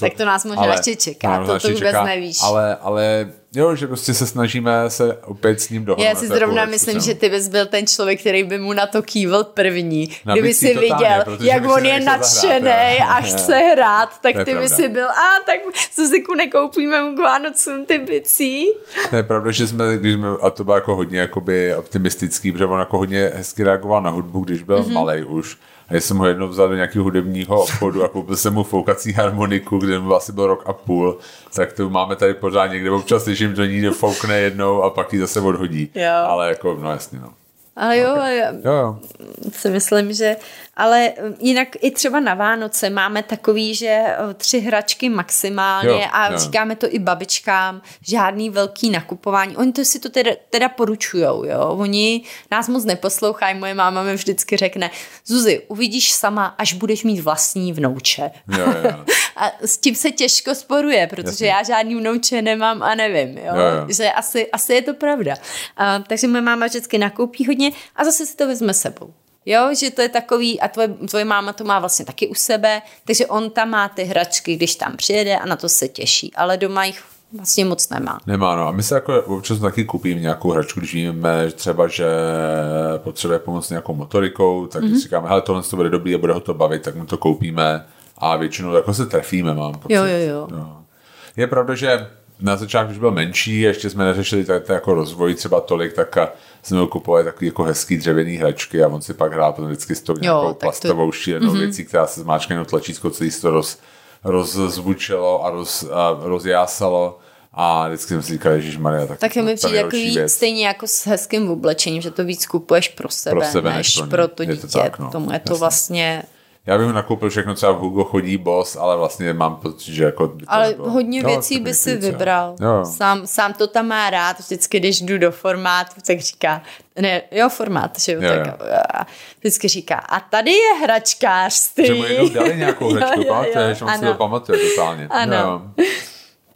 Tak to nás možná ještě čeká, to, to, to vůbec čeká, nevíš. Ale, ale jo, že prostě se snažíme se opět s ním dohodnout. Já si zrovna myslím, věc, že ty bys byl ten člověk, který by mu na to kývil první. Na kdyby si viděl, jak on je nadšený a chce hrát, tak ty by si byl, a tak Zuziku nekoupíme mu k Vánocům ty bicí. To je pravda, že jsme, když jsme, a to bylo jako hodně jakoby optimistický, protože on jako hodně hezky reagoval na hudbu, když byl mm-hmm. malej už. A já jsem ho jednou vzal do nějakého hudebního obchodu a koupil jsem mu foukací harmoniku, kde mu asi byl rok a půl, tak to máme tady pořád někde, občas slyším, že do ní foukne jednou a pak ji zase odhodí. Jo. Ale jako, no jasně, no. Ale jo, okay. já jo, jo. si myslím, že... Ale jinak i třeba na Vánoce máme takový, že tři hračky maximálně jo, a jo. říkáme to i babičkám, žádný velký nakupování. Oni to si to teda, teda poručujou, jo. Oni nás moc neposlouchají, moje máma mi vždycky řekne, Zuzi, uvidíš sama, až budeš mít vlastní vnouče. Jo, jo. A s tím se těžko sporuje, protože Jasně. já žádný vnouče nemám a nevím, jo. Jo, jo. Že asi, asi je to pravda. A, takže moje máma vždycky nakoupí hodně a zase si to vezme sebou. Jo, že to je takový, a tvoje, tvoje máma to má vlastně taky u sebe, takže on tam má ty hračky, když tam přijede a na to se těší, ale doma jich vlastně moc nemá. Nemá, no a my se jako občas taky koupíme nějakou hračku, když víme třeba, že potřebuje pomoc nějakou motorikou, tak mm-hmm. když říkáme, hele, tohle to bude dobrý a bude ho to bavit, tak mu to koupíme a většinou jako se trefíme, mám pocit. Jo, jo, jo. No. Je pravda, že na začátku, když byl menší, ještě jsme neřešili tak jako rozvoj třeba tolik, tak jsme ho kupovali takový jako hezký dřevěný hračky a on si pak hrál potom vždycky s tou nějakou jo, plastovou to... šílenou mm-hmm. věcí, která se zmáčká jenom tlačítko, celý se to roz, rozzvučilo a, roz, a rozjásalo. A vždycky jsem si říkal, ježišmarja, tak, tak mi přijde takový stejně jako s hezkým oblečením, že to víc kupuješ pro sebe, pro sebe než, než pro to dítě. To tak, no. Tomu je to Jasně. vlastně... Já bych nakoupil všechno, třeba v Hugo chodí boss, ale vlastně mám pocit, že jako... Ale bylo... hodně no, věcí by si vybral. Sám, sám to tam má rád, vždycky, když jdu do formátu, tak říká... Ne, jo, formát, že jo, jo, tak jo. Vždycky říká, a tady je hračkářství. Že mu jednou dali nějakou hračku, pamatuješ, on si to pamatuje totálně. Ano. Jo.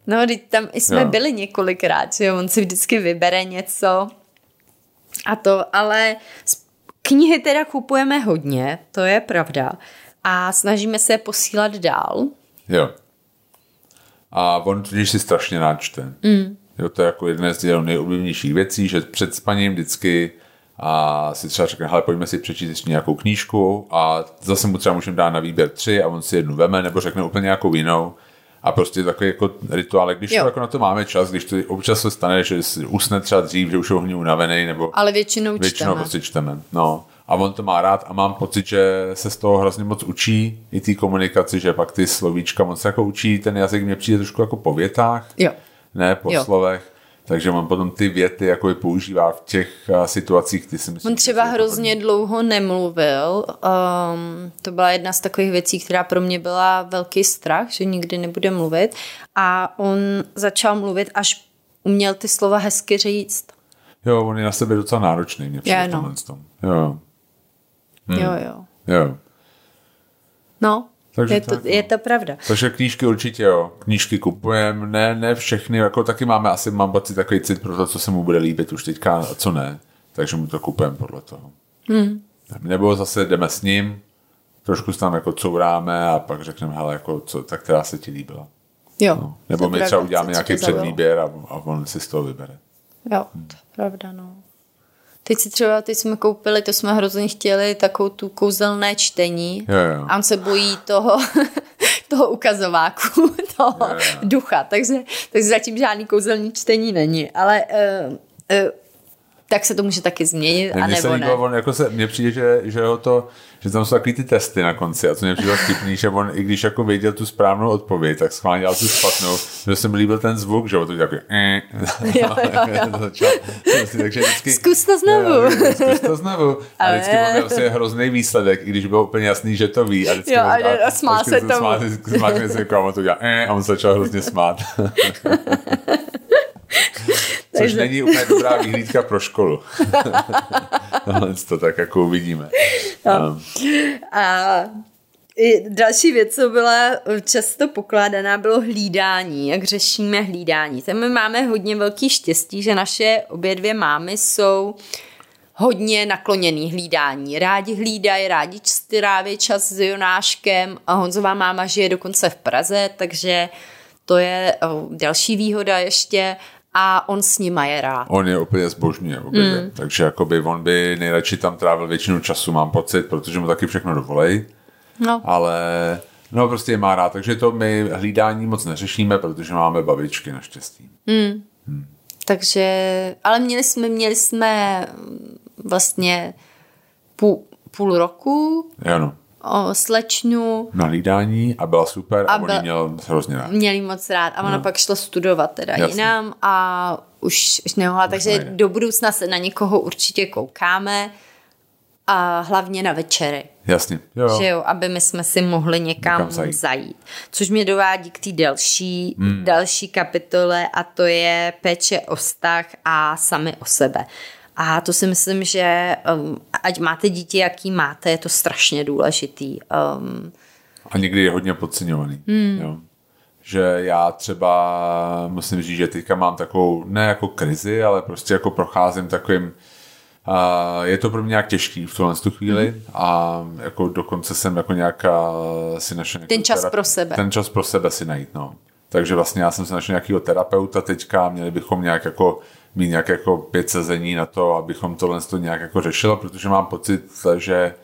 No, tam jsme jo. byli několikrát, že jo, on si vždycky vybere něco a to, ale... Knihy teda kupujeme hodně, to je pravda. A snažíme se je posílat dál. Jo. A on tudíž si strašně náčte. Mm. Jo, to je jako jedna z nejoblíbenějších věcí, že před spaním vždycky a si třeba řekne, hele, pojďme si přečíst ještě nějakou knížku a zase mu třeba můžeme dát na výběr tři a on si jednu veme, nebo řekne úplně nějakou jinou. A prostě takový jako rituál, když to jako na to máme čas, když to občas se stane, že usne třeba dřív, že už je hodně unavený, nebo... Ale většinou čteme. Většinou prostě čteme, no. A on to má rád a mám pocit, že se z toho hrozně moc učí i té komunikaci, že pak ty slovíčka moc jako učí, ten jazyk mě přijde trošku jako po větách, jo. ne po jo. slovech. Takže on potom ty věty jako používá v těch uh, situacích, kdy si myslím... On třeba hrozně to... dlouho nemluvil. Um, to byla jedna z takových věcí, která pro mě byla velký strach, že nikdy nebude mluvit. A on začal mluvit, až uměl ty slova hezky říct. Jo, on je na sebe docela náročný. Mě přijde v tomhle tom. Jo. Hm. jo, jo. Jo. No. Takže je, to, tak, no. je to pravda. Takže knížky určitě, jo. Knížky kupujeme, ne, ne všechny, jako taky máme asi, mám pocit takový cit pro to, co se mu bude líbit už teďka a co ne. Takže mu to kupujeme podle toho. Hmm. Nebo zase jdeme s ním, trošku se tam jako couráme a pak řekneme, hele, jako co, tak která se ti líbila. Jo. No. Nebo my pravda, třeba uděláme nějaký předvýběr a, a on si z toho vybere. Jo, hmm. to je pravda, no. Teď si třeba, teď jsme koupili, to jsme hrozně chtěli, takovou tu kouzelné čtení. Jo, jo. A on se bojí toho, toho ukazováku, toho jo, jo. ducha. Takže, takže zatím žádný kouzelní čtení není. Ale uh, uh, tak se to může taky změnit, mě a nebo ne. Mně jako přijde, že, že, ho to, že tam jsou takový ty testy na konci a co mě přijde vtipný, že on i když jako věděl tu správnou odpověď, tak schválně dělal tu špatnou, že se mi líbil ten zvuk, že ho to dělal takový zkus to znovu. Zkus to znovu. A vždycky byl vlastně hrozný výsledek, i když bylo úplně jasný, že to ví. A vždycky smál se tomu. Smál se tomu a on to dělal a on se začal hrozně smát. Což není úplně dobrá vyhlídka pro školu. Ale to tak jako uvidíme. No. A další věc, co byla často pokládaná, bylo hlídání. Jak řešíme hlídání? Tam my máme hodně velký štěstí, že naše obě dvě mámy jsou hodně nakloněný hlídání. Rádi hlídají, rádi stráví čas s Jonáškem a Honzová máma žije dokonce v Praze, takže to je další výhoda ještě. A on s nima je rád. On je úplně zbožný. Mm. Takže jakoby on by nejradši tam trávil většinu času, mám pocit, protože mu taky všechno dovolej. No. Ale no prostě je má rád. Takže to my hlídání moc neřešíme, protože máme babičky naštěstí. Mm. Mm. Takže, ale měli jsme, měli jsme vlastně půl, půl roku. Ano. O slečnu. Na hlídání a byla super a, a byl, on ji měl hrozně rád. Měl ji moc rád a ona no. pak šla studovat teda Jasně. jinam a už, už nemohla, už takže nejde. Do budoucna se na někoho určitě koukáme a hlavně na večery. Jasně. Jo. Že jo, aby my jsme si mohli někam, někam zajít. zajít. Což mě dovádí k té další, mm. další kapitole, a to je péče o vztah a sami o sebe. A to si myslím, že um, ať máte dítě, jaký máte, je to strašně důležitý. Um, a někdy je hodně podceňovaný. Mm. Jo. Že já třeba musím říct, že teďka mám takovou, ne jako krizi, ale prostě jako procházím takovým, uh, je to pro mě nějak těžký v tuhle tu chvíli, mm. a jako dokonce jsem jako nějak si našel... Ten čas terapii, pro sebe. Ten čas pro sebe si najít, no. Takže vlastně já jsem si našel nějakého terapeuta teďka, měli bychom nějak jako mít nějak jako pět sezení na to, abychom tohle to nějak jako řešilo, protože mám pocit, že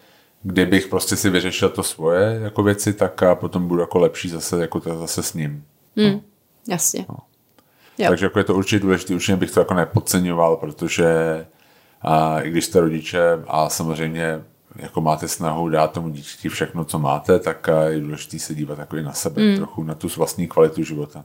kdybych prostě si vyřešil to svoje jako věci, tak a potom budu jako lepší zase, jako to, zase s ním. Hmm, no. Jasně. No. Takže jako je to určitě důležité, určitě bych to jako nepodceňoval, protože a, i když jste rodiče a samozřejmě jako máte snahu dát tomu dítěti všechno, co máte, tak a, je důležité se dívat jako i na sebe, hmm. trochu na tu vlastní kvalitu života.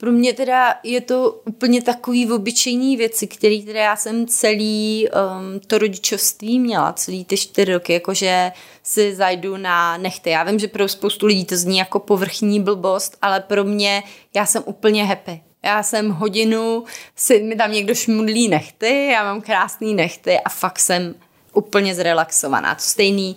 Pro mě teda je to úplně takový obyčejný věci, které teda já jsem celý um, to rodičovství měla, celý ty čtyři roky, jakože si zajdu na nechty. Já vím, že pro spoustu lidí to zní jako povrchní blbost, ale pro mě, já jsem úplně happy. Já jsem hodinu, si mi tam někdo šmudlí nechty, já mám krásný nechty a fakt jsem úplně zrelaxovaná. To stejný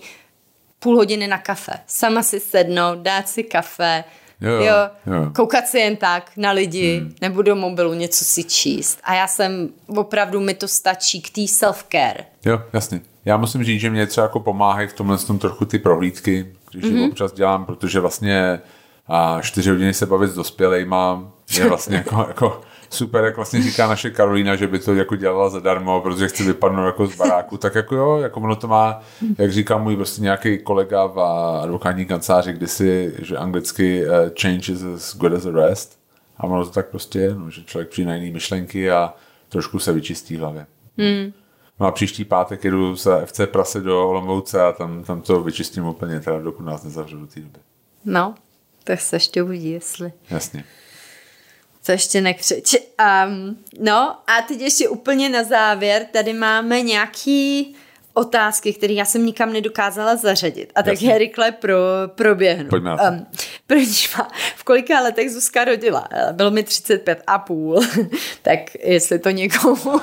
půl hodiny na kafe. Sama si sednout, dát si kafe, Jo, jo, jo. Koukat si jen tak na lidi, hmm. nebo do mobilu něco si číst. A já jsem, opravdu mi to stačí k té self-care. Jo, jasně. Já musím říct, že mě třeba jako pomáhají v tomhle tom trochu ty prohlídky, když mm-hmm. je občas dělám, protože vlastně a čtyři hodiny se bavit s dospělejma je vlastně jako, jako super, jak vlastně říká naše Karolína, že by to jako dělala zadarmo, protože chci vypadnout jako z baráku, tak jako jo, jako ono to má, jak říká můj prostě nějaký kolega v advokátní kanceláři kdysi, že anglicky uh, change is as good as the rest, a ono to tak prostě je, no, že člověk přijde na jiný myšlenky a trošku se vyčistí v hlavě. Hmm. No a příští pátek jedu se F C Prase do Olomouce a tam, tam to vyčistím úplně, teda dokud nás nezavřu do té doby. No, tak se ještě uvidí, jestli. Jasně. Co ještě nekřeč. Um, no a teď ještě úplně na závěr, tady máme nějaký otázky, které já jsem nikam nedokázala zařadit. A tak je rychle pro, proběhnu. Pojďme. Um, První má, v kolika letech Zuzka rodila? Bylo mi třicet pět a půl. Tak jestli to někomu...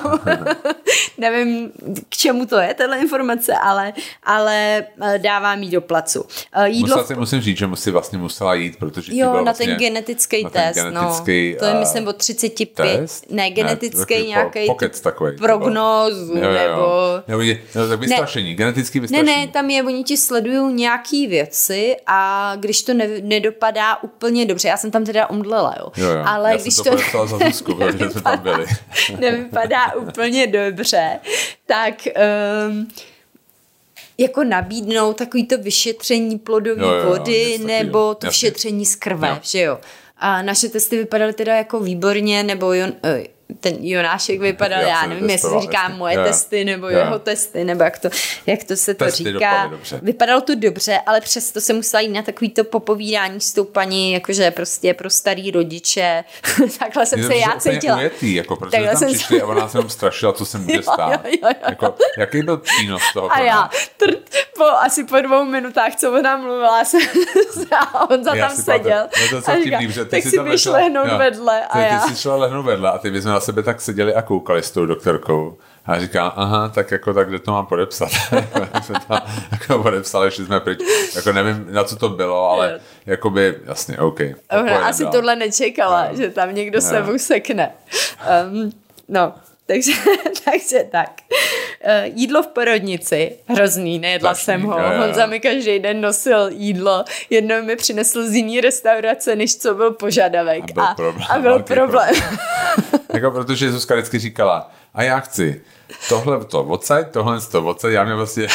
Nevím, k čemu to je, tato informace, ale, ale dávám jí do placu. Jídlo... Musela, musím říct, že musí vlastně musela jít, protože... Jo, na vlastně, ten genetický na test. Ten genetický, no. To je, myslím, o třicet pět. Test? Ne, genetický ne, nějaký... Pokec takový. Prognózu, nebo... nebo... nebo je, no, tak vystrašení, ne, genetický vystrašení. Ne, ne, tam je, oni ti sledují nějaký věci a když to ne, nedopadá úplně dobře, já jsem tam teda omdlela, jo. jo, jo. Ale já když jsem to... to za Zuzku, protože jsme tam byli. Nevypadá úplně dobře, tak um, jako nabídnou takovýto vyšetření plodové vody jo, nebo to jasný. Vyšetření z krve, jo. že jo. A naše testy vypadaly teda jako výborně, nebo Jon, ten Jonášek vypadal, já, já nevím, jestli říkám moje jo. testy, nebo jo. jeho testy, nebo jak to, jak to se testy to říká. Vypadalo to dobře, ale přesto se musela jít na takovýto popovídání s tou paní, jakože prostě pro starý rodiče. Takhle jsem se já cítila. Ujetý, jako, takhle jsem přišli se... a ona se jenom strašila, co se může stát. Jo, jo, jo, jo. Jako, jaký byl přínos toho? A já, tr- po, asi po dvou minutách, co ona mluvila, jsem a on za tam seděl. Tak si byš lehnout vedle. Ty si šla lehnout vedle a ty bys na sebe tak seděli a koukali s tou doktorkou a říkám, aha, tak jako tak kde to mám podepsat? Jako podepsali, šli jsme pryč. Jako nevím, na co to bylo, ale jakoby, jasně, OK. Ona asi dál. Tohle nečekala, no. Že tam někdo no. se usekne. Um, no, takže, takže tak. Uh, jídlo v porodnici, hrozný, nejedla Tačný, jsem ho. Honza mi každý den nosil jídlo, jednou mi přinesl z jiný restaurace, než co byl požadavek. A byl a, problém. A byl problém. problém. Jako protože Zuzka vždycky říkala, a já chci tohle to odsaď, tohle to odsaď, já mě vlastně,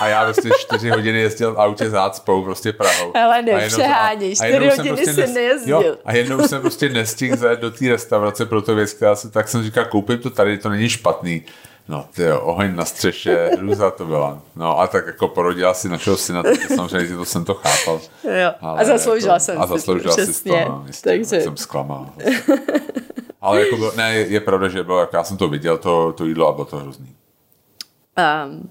a já vlastně čtyři hodiny jezdil v autě zácpou, prostě Prahou. Ale nepřeháněj, čtyři hodiny prostě se nes, nejezdil. Jo, a jednou jsem prostě nestihl zajet do té restaurace pro to věc, která se, tak jsem říkal, koupím to tady, to není špatný. No, tyjo, oheň na střeše, růza to byla. No a tak jako porodila si našeho syna, tak samozřejmě to jsem to chápal. Jo, a zasloužila jako, jsem a zasloužila si to, no, jistě, tak jsem zklamal. Ale jako byl, ne, je pravda, že bylo, jak já jsem to viděl, to, to jídlo a bylo to hrozný. Um,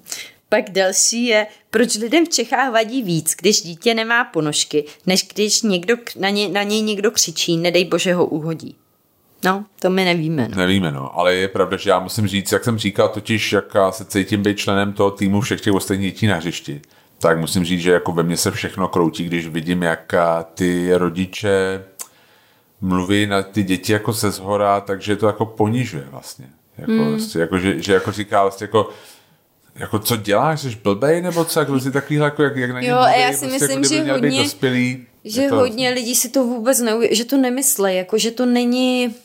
pak další je, proč lidem v Čechách vadí víc, když dítě nemá ponožky, než když někdo, na, ně, na něj někdo křičí, nedej bože ho uhodí. No, to my nevíme. No. Nevíme, no, ale je pravda, že já musím říct, jak jsem říkal, totiž jak se cítím být členem toho týmu všech těch ostatních dětí na hřišti, tak musím říct, že jako ve mně se všechno kroutí, když vidím, jak ty rodiče mluví na ty děti jako se zhora, takže to jako ponižuje vlastně. Jako, hmm. vlastně, jako že, že jako říká vlastně jako jako co děláš, jsi blbej nebo co, jako takovýhle, jako jak, jak na něj jo, mluví, já si prostě, myslím, jako, že hodně, dospělý, že to, hodně lidí si to vůbec neuvědomuje, že to nemyslej, jako že to není,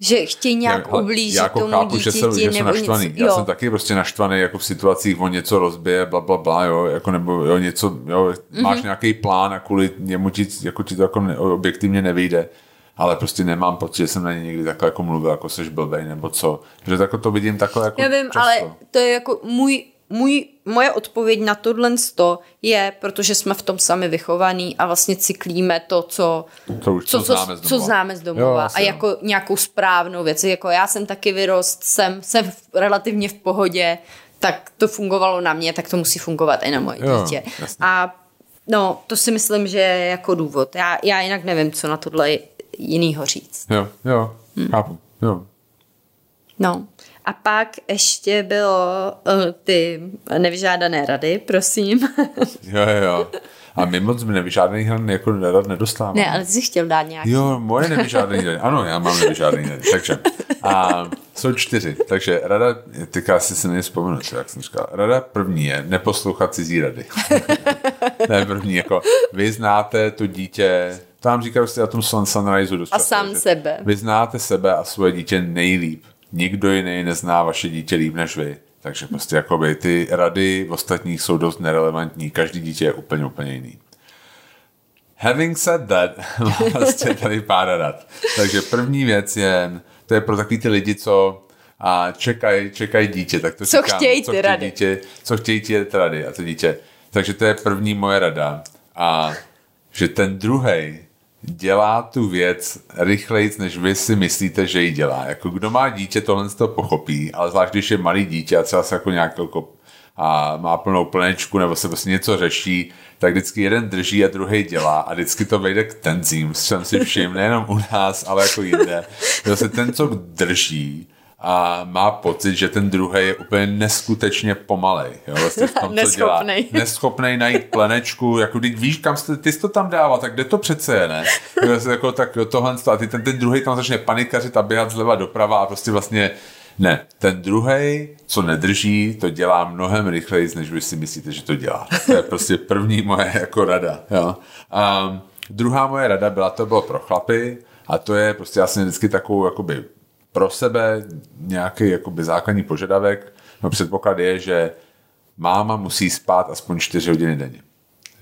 že chtějí nějak já, ublížit já jako tomu chápu, dítěti. Já chápu, že jsem naštvaný. Nic, já jsem taky prostě naštvaný jako v situacích, on něco rozbije, bla, bla, bla, jo, jako nebo jo, něco, jo, mm-hmm. máš nějaký plán a kvůli němu ti, jako ti to jako ne, objektivně nevyjde, ale prostě nemám pocit, že jsem na ně někdy takhle jako mluvil, jako seš blbej nebo co. Že takhle to vidím takhle jako nevím, často. Ale to je jako můj, můj, moje odpověď na tohle sto je, protože jsme v tom sami vychovaní a vlastně cyklíme to, co, to už, co, co, známe, co, z co známe z domova jo, a asi, jako jo. nějakou správnou věc. Jako já jsem taky vyrost, jsem, jsem relativně v pohodě, tak to fungovalo na mě, tak to musí fungovat i na moje jo, dítě. Jasný. A no, to si myslím, že je jako důvod. Já, já jinak nevím, co na tohle jinýho říct. Jo, jo, hmm. chápu, jo. No. A pak ještě bylo uh, ty nevyžádané rady, prosím. Jo, jo. A my moc nevyžádaných jako rad nedostáváme. Ne, ale jsi chtěl dát nějaký. Jo, moje nevyžádané rady. Ano, já mám nevyžádané rady. Takže a jsou čtyři. Takže rada, teďka asi si nevzpomenu, jak jsem říkal. Rada první je neposlouchat cizí rady. To je první, jako vy znáte to dítě, tam říkal jste o tom Sunriseu dost. A často, sám sebe. Vy znáte sebe a svoje dítě nejlíp. Nikdo jiný nezná vaše dítě líp než vy. Takže prostě jakoby ty rady ostatních jsou dost nerelevantní. Každý dítě je úplně, úplně jiný. Having said that, vlastně tady pár rad. Takže první věc je, to je pro takový ty lidi, co čekají čekaj dítě. Tak to co říkám, chtějí co ty rady. Dítě, co chtějí ty rady a to dítě. Takže to je první moje rada. A že ten druhej dělá tu věc rychleji, než vy si myslíte, že ji dělá. Jako kdo má dítě, tohle to pochopí, ale zvlášť, když je malý dítě a třeba se jako nějak jako a má plnou plnečku nebo se prostě něco řeší, tak vždycky jeden drží a druhý dělá a vždycky to vejde k tenzím. Jsem si všim, nejenom u nás, ale jako jinde. Zase ten, co drží a má pocit, že ten druhý je úplně neskutečně pomalej. Jo? Vlastně v tom, co dělá. Neschopnej najít plenečku. Jako, když víš, kam jste, ty jsi to tam dával, tak kde to přece je, ne? Vlastně jako, tak tohle, a ty, ten, ten druhý tam začne panikařit a běhat zleva doprava a prostě vlastně ne. Ten druhý, co nedrží, to dělá mnohem rychleji, než vy si myslíte, že to dělá. To je prostě první moje jako rada. Jo? Um, druhá moje rada byla, to bylo pro chlapy a to je prostě já jsem vždycky takovou jakoby pro sebe nějaký jakoby základní požadavek, no předpoklad je, že máma musí spát aspoň čtyři hodiny denně.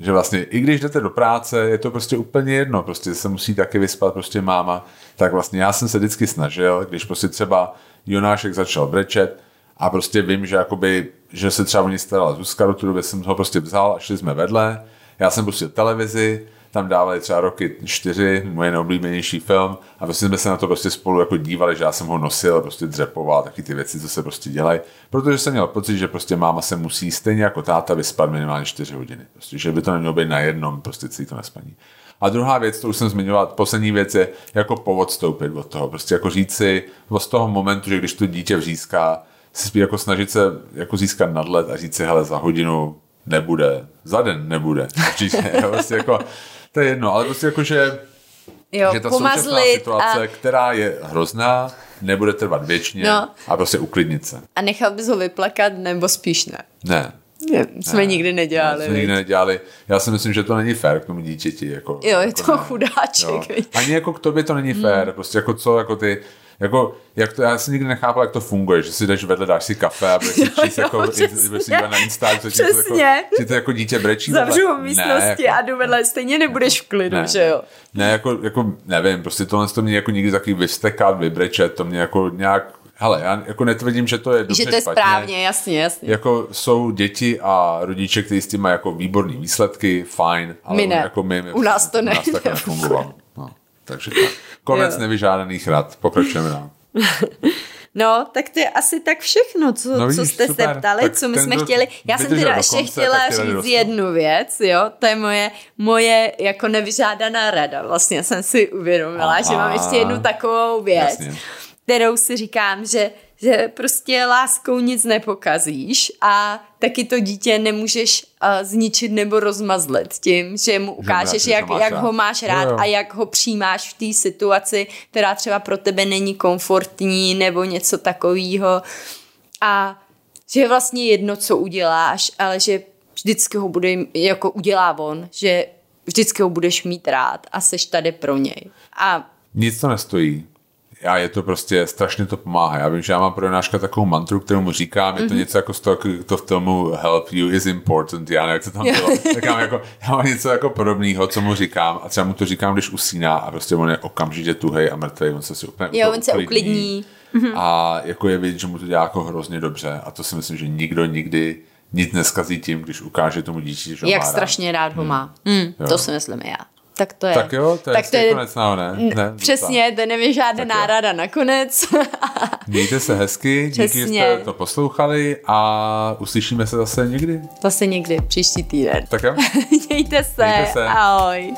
Že vlastně i když jdete do práce, je to prostě úplně jedno, prostě se musí taky vyspat prostě máma, tak vlastně já jsem se vždycky snažil, když prostě třeba Jonášek začal brečet a prostě vím, že jakoby, že se třeba o něj starala Zuzka, do té doby jsem ho prostě vzal a šli jsme vedle, já jsem pustil televizi, tam dávali třeba Roky čtyři, moje neoblíbenější film a prostě jsme se na to prostě spolu jako dívali, že já jsem ho nosil, prostě dřepoval, taky ty věci, co se prostě dělají, protože jsem měl pocit, že prostě máma se musí stejně jako táta vyspat minimálně čtyři hodiny, prostě, že by to nemělo být na jednom, prostě celý to nespaní. A druhá věc, to už jsem zmiňoval, poslední věc je jako poodstoupit od toho, prostě jako říct si z toho momentu, že když to dítě vřízká, si jako snažit se jako získat nadhled a říct si, hele, za hodinu nebude, za den nebude, určitě, prostě jako to je jedno, ale prostě jako, že, jo, že ta současná situace, a... která je hrozná, nebude trvat věčně no. A prostě uklidnit se. A nechal bys ho vyplakat, nebo spíš ne? Ne. ne jsme ne. nikdy nedělali. Ne, jsme nikdy nedělali. Já si myslím, že to není fér k tomu dítěti. Jako, jo, je jako to ne. chudáček. Jo. Ani jako k tobě to není fér, hmm. prostě jako co, jako ty... Jako, jak to, já jsem nikdy nechápal, jak to funguje, že si jdeš vedle, dáš si kafe a budeš si číst jako, na Instagramu, že ti to jako dítě brečí. Zavřu v místnosti ne, jako, a jdu vedle, stejně nebudeš v klidu, ne, že jo? Ne, jako, jako nevím, prostě tohle to mě jako nikdy taky vystekat, vybrečet, to mě jako nějak, hele, já jako netvrdím, že to je dobře, že to je špatně. Správně, jasně, jasně. Jako jsou děti a rodiče, kteří s tím mají jako výborný výsledky, fajn, ale my ne. Jako my, my, u nás to ne. U nás tak nefungovalo. No, takže tak. Konec jo. nevyžádaných rad. Pokračujeme nám. No, tak to je asi tak všechno, co, no víš, co jste super. se ptali, tak co my jsme chtěli. Já jsem teda ještě konce, chtěla říct dostal. jednu věc, jo, to je moje, moje jako nevyžádaná rada. Vlastně jsem si uvědomila, Aha. že mám ještě jednu takovou věc, Jasně. kterou si říkám, že, že prostě láskou nic nepokazíš a taky to dítě nemůžeš uh, zničit nebo rozmazlit tím, že mu ukážeš, jak, jak ho máš rád jo, jo. a jak ho přijímáš v té situaci, která třeba pro tebe není komfortní nebo něco takového. A že je vlastně jedno, co uděláš, ale že vždycky ho bude, jako udělá on, že vždycky ho budeš mít rád a seš tady pro něj. A nic to nestojí. A je to prostě, strašně to pomáhá. Já vím, že já mám pro Jonáška takovou mantru, kterou mu říkám, je to mm-hmm. něco jako z toho, to v tomu help you is important, já nevím, jak se tam bylo. Tak já mám, jako, já mám něco jako podobného, co mu říkám a třeba mu to říkám, když usíná a prostě on je okamžitě tuhej a mrtvej, on se si úplně jo, on se uklidní. Mm-hmm. A jako je vidět, že mu to dělá jako hrozně dobře a to si myslím, že nikdo nikdy nic neskazí tím, když ukáže tomu díči, že jak strašně rád ho má. Mm. Mm, to si myslím já. Tak to je. Tak jo, to je, tak to je konec na ne? Ne, přesně, to nemě žádná rada nakonec. Mějte se hezky, přesně. díky, že jste to poslouchali a uslyšíme se zase někdy. Zase někdy, příští týden. Tak jo. Mějte se, Mějte se. Ahoj.